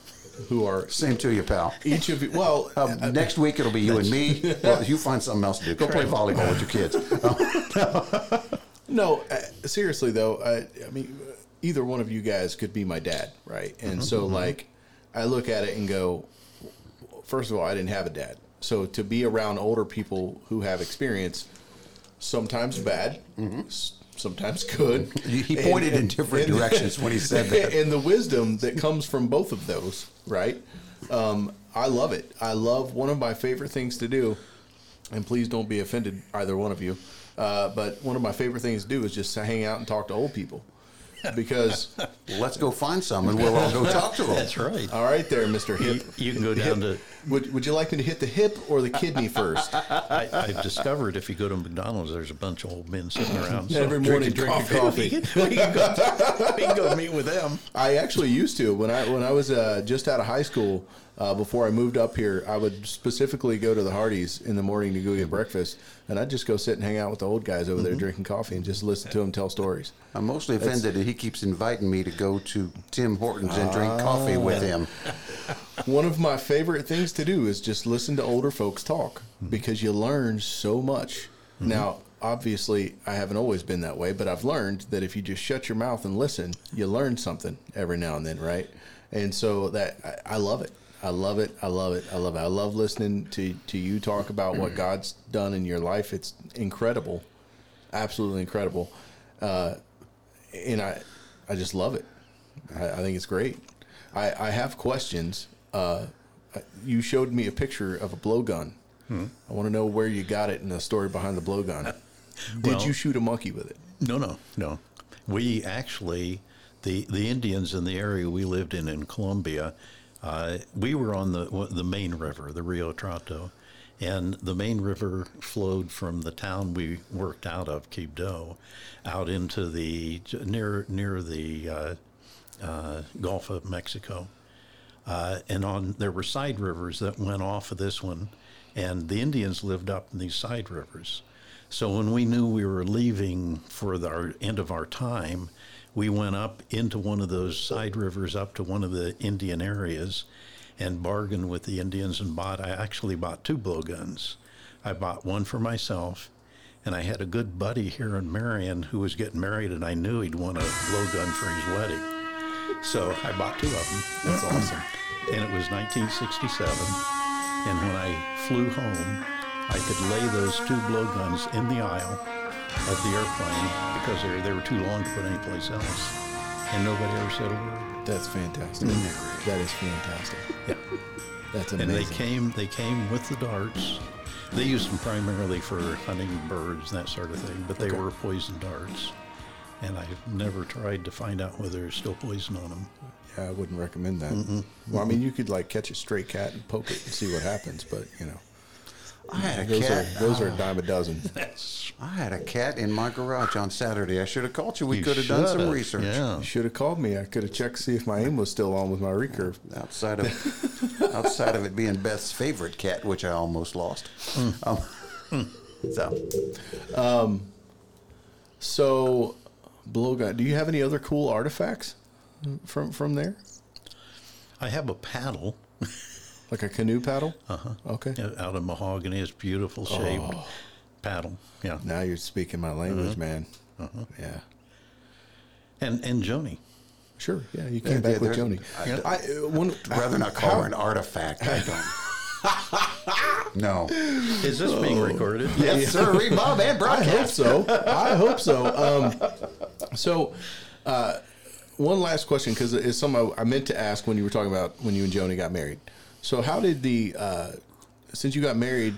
Who are same to you, pal? Each of you. Well, um, uh, next week it'll be you and me. Well, you find something else to do. Go play volleyball with your kids. Oh. No, uh, seriously though, I, I mean, either one of you guys could be my dad, right? And mm-hmm, so, mm-hmm. like, I look at it and go, first of all, I didn't have a dad, so to be around older people who have experience, sometimes bad. Mm-hmm. Sometimes good. He pointed and, in different and, directions when he said that. And the wisdom that comes from both of those, right? Um, I love it. I love one of my favorite things to do, and please don't be offended, either one of you, uh, but one of my favorite things to do is just to hang out and talk to old people. Because let's go find some and we'll all go talk to them. That's right. All right there, Mister Hip. You, you can go down hip. to... Would Would you like me to hit the hip or the kidney first? I, I've discovered if you go to McDonald's, there's a bunch of old men sitting around. Every morning drinking coffee. Drink coffee. We, can, we, can go, we can go meet with them. I actually used to. When I, when I was uh, just out of high school, uh, before I moved up here, I would specifically go to the Hardee's in the morning to go get breakfast, and I'd just go sit and hang out with the old guys over mm-hmm. there drinking coffee and just listen to them tell stories. I'm mostly offended That's, that he keeps inviting me to go to Tim Hortons and drink uh, coffee with him. One of my favorite things to do is just listen to older folks talk, because you learn so much. Mm-hmm. Now, obviously, I haven't always been that way, but I've learned that if you just shut your mouth and listen, you learn something every now and then, right? And so that I, I love it. I love it. I love it. I love it. I love listening to, to you talk about what God's done in your life. It's incredible. Absolutely incredible. Uh, and I, I just love it. I, I think it's great. I, I have questions. Uh, you showed me a picture of a blowgun. Hmm. I want to know where you got it and the story behind the blowgun. Uh, well, did you shoot a monkey with it? No, no, no. We actually, the, the Indians in the area we lived in in Colombia, Uh, we were on the the main river, the Rio Trato, and the main river flowed from the town we worked out of, Quibdó, out into the near near the uh, uh, Gulf of Mexico, uh, and on there were side rivers that went off of this one, and the Indians lived up in these side rivers. So when we knew we were leaving for the our, end of our time, we went up into one of those side rivers, up to one of the Indian areas, and bargained with the Indians and bought, I actually bought two blowguns. I bought one for myself, and I had a good buddy here in Marion who was getting married, and I knew he'd want a blowgun for his wedding. So I bought two of them. That's awesome. And it was nineteen sixty-seven, and when I flew home, I could lay those two blowguns in the aisle of the airplane, because they they were too long to put anyplace else, and nobody ever said a word. That's fantastic. Mm-hmm. That is fantastic. Yeah, that's amazing. And they came they came with the darts. They used them primarily for hunting birds and that sort of thing, but they okay. were poison darts. and I've never tried to find out whether there's still poison on them. Yeah, I wouldn't recommend that. Mm-mm. Well, I mean, you could, like, catch a stray cat and poke it and see what happens, but, you know. I had a those cat. Are, those uh, are a dime a dozen. I had a cat in my garage on Saturday. I should have called you. We you could have done some have. research. Yeah. You should have called me. I could have checked to see if my aim was still on with my recurve. Outside of outside of it being Beth's favorite cat, which I almost lost. Mm. Um, mm. So, um, so Blowgun, do you have any other cool artifacts from from there? I have a paddle. Like a canoe paddle? Uh-huh. Okay. Out of mahogany. It's beautiful shaped oh. paddle. Yeah. Now you're speaking my language, uh-huh. man. Uh-huh. Yeah. And and Joni. Sure. Yeah, you came yeah, back yeah, with Joni. I'd I, I, rather I, not call how, her an artifact. I don't. No. Is this oh. being recorded? Yes, sir. Read Bob and broadcast. I hope so. I hope so. Um, so... Uh, One last question, because it's something I meant to ask when you were talking about when you and Joni got married. So how did the, uh, since you got married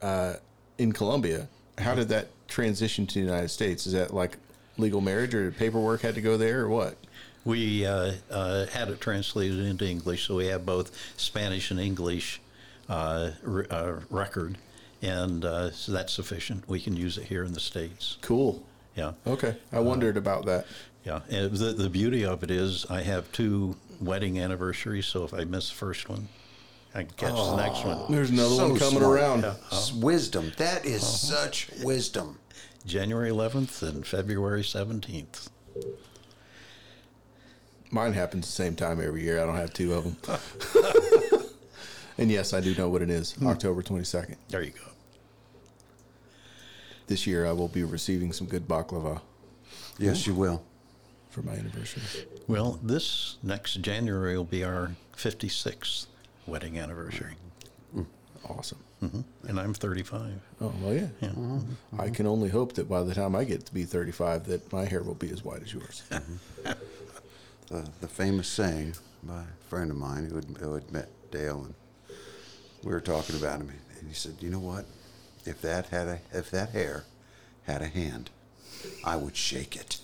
uh, in Colombia, how did that transition to the United States? Is that like legal marriage or paperwork had to go there or what? We uh, uh, had it translated into English, so we have both Spanish and English uh, r- uh, record, and uh, so that's sufficient. We can use it here in the States. Cool. Yeah. Okay. I wondered uh, about that. Yeah, and the, the beauty of it is I have two wedding anniversaries, so if I miss the first one, I can catch oh, the next one. There's another so one coming smart. around. Yeah. Oh. Wisdom. That is oh. such wisdom. January eleventh and February seventeenth. Mine happens the same time every year. I don't have two of them. And yes, I do know what it is, hmm. October twenty-second. There you go. This year I will be receiving some good baklava. Yes, you will. For my anniversary. Well, this next January will be our fifty-sixth wedding anniversary. Mm. Awesome. Mm-hmm. And I'm thirty-five. Oh, well, yeah. yeah. Mm-hmm. I can only hope that by the time I get to be thirty-five that my hair will be as white as yours. Mm-hmm. the, the famous saying by a friend of mine who had, who had met Dale, and we were talking about him, and he said, you know what? If that had a, if that hair had a hand, I would shake it.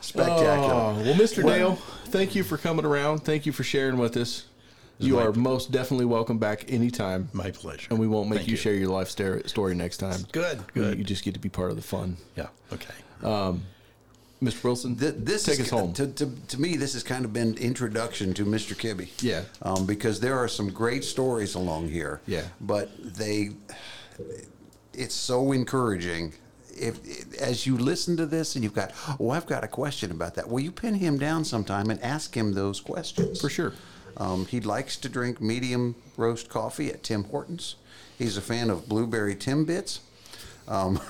Spectacular. Oh, well, Mister Well, Dale, thank you for coming around. Thank you for sharing with us. You are p- most definitely welcome back anytime. My pleasure. And we won't make you, you share your life story next time. Good, good. You, you just get to be part of the fun. Yeah, okay. Um, Mister Wilson, Th- this take is, us home. To, to, to me, this has kind of been introduction to Mister Kibbey. Yeah. Um, because there are some great stories along here. Yeah. But they, it's so encouraging. If as you listen to this and you've got, oh, I've got a question about that. Well, you pin him down sometime and ask him those questions. For sure. Um, he likes to drink medium roast coffee at Tim Hortons. He's a fan of blueberry Timbits. Um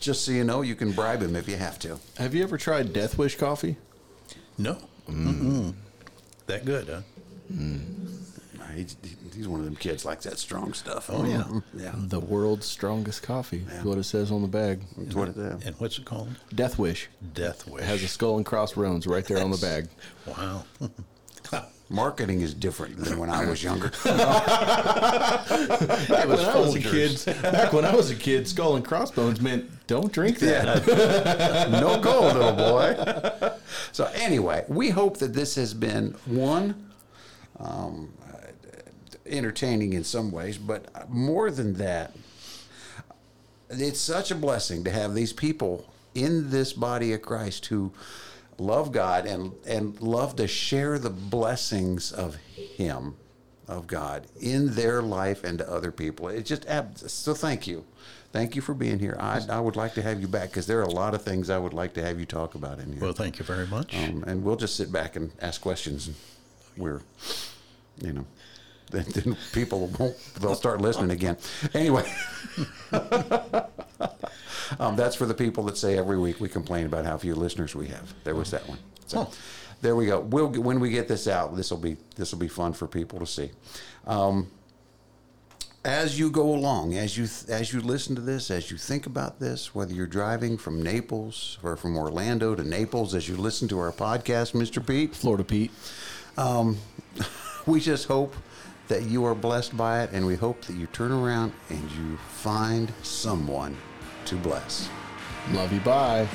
Just so you know, you can bribe him if you have to. Have you ever tried Death Wish coffee? No. Mm. That good, huh? Mm. He's, he's one of them kids like that strong stuff. Oh, yeah. yeah. The world's strongest coffee yeah. is what it says on the bag. And, what, uh, and what's it called? Death Wish. Death Wish. It has a skull and crossbones right there on the bag. Wow. Marketing is different than when I was younger. back was when I was a kid, back when I was a kid, skull and crossbones meant don't drink that. Yeah. No gold, little boy. So anyway, we hope that this has been one um, entertaining in some ways, but more than that, it's such a blessing to have these people in this body of Christ who love God and and love to share the blessings of Him, of God, in their life and to other people. It's just, so thank you. Thank you for being here. I, I would like to have you back because there are a lot of things I would like to have you talk about in here. Well, thank you very much. Um, and we'll just sit back and ask questions. And we're, you know, then, then people won't, they'll start listening again. Anyway. Um, that's for the people that say every week we complain about how few listeners we have. There was that one. So huh. There we go. We'll when we get this out, this will be this will be fun for people to see. Um, as you go along, as you as you listen to this, as you think about this, whether you're driving from Naples or from Orlando to Naples, as you listen to our podcast, Mister Pete, Florida Pete, um, we just hope that you are blessed by it, and we hope that you turn around and you find someone to bless. Love you, bye.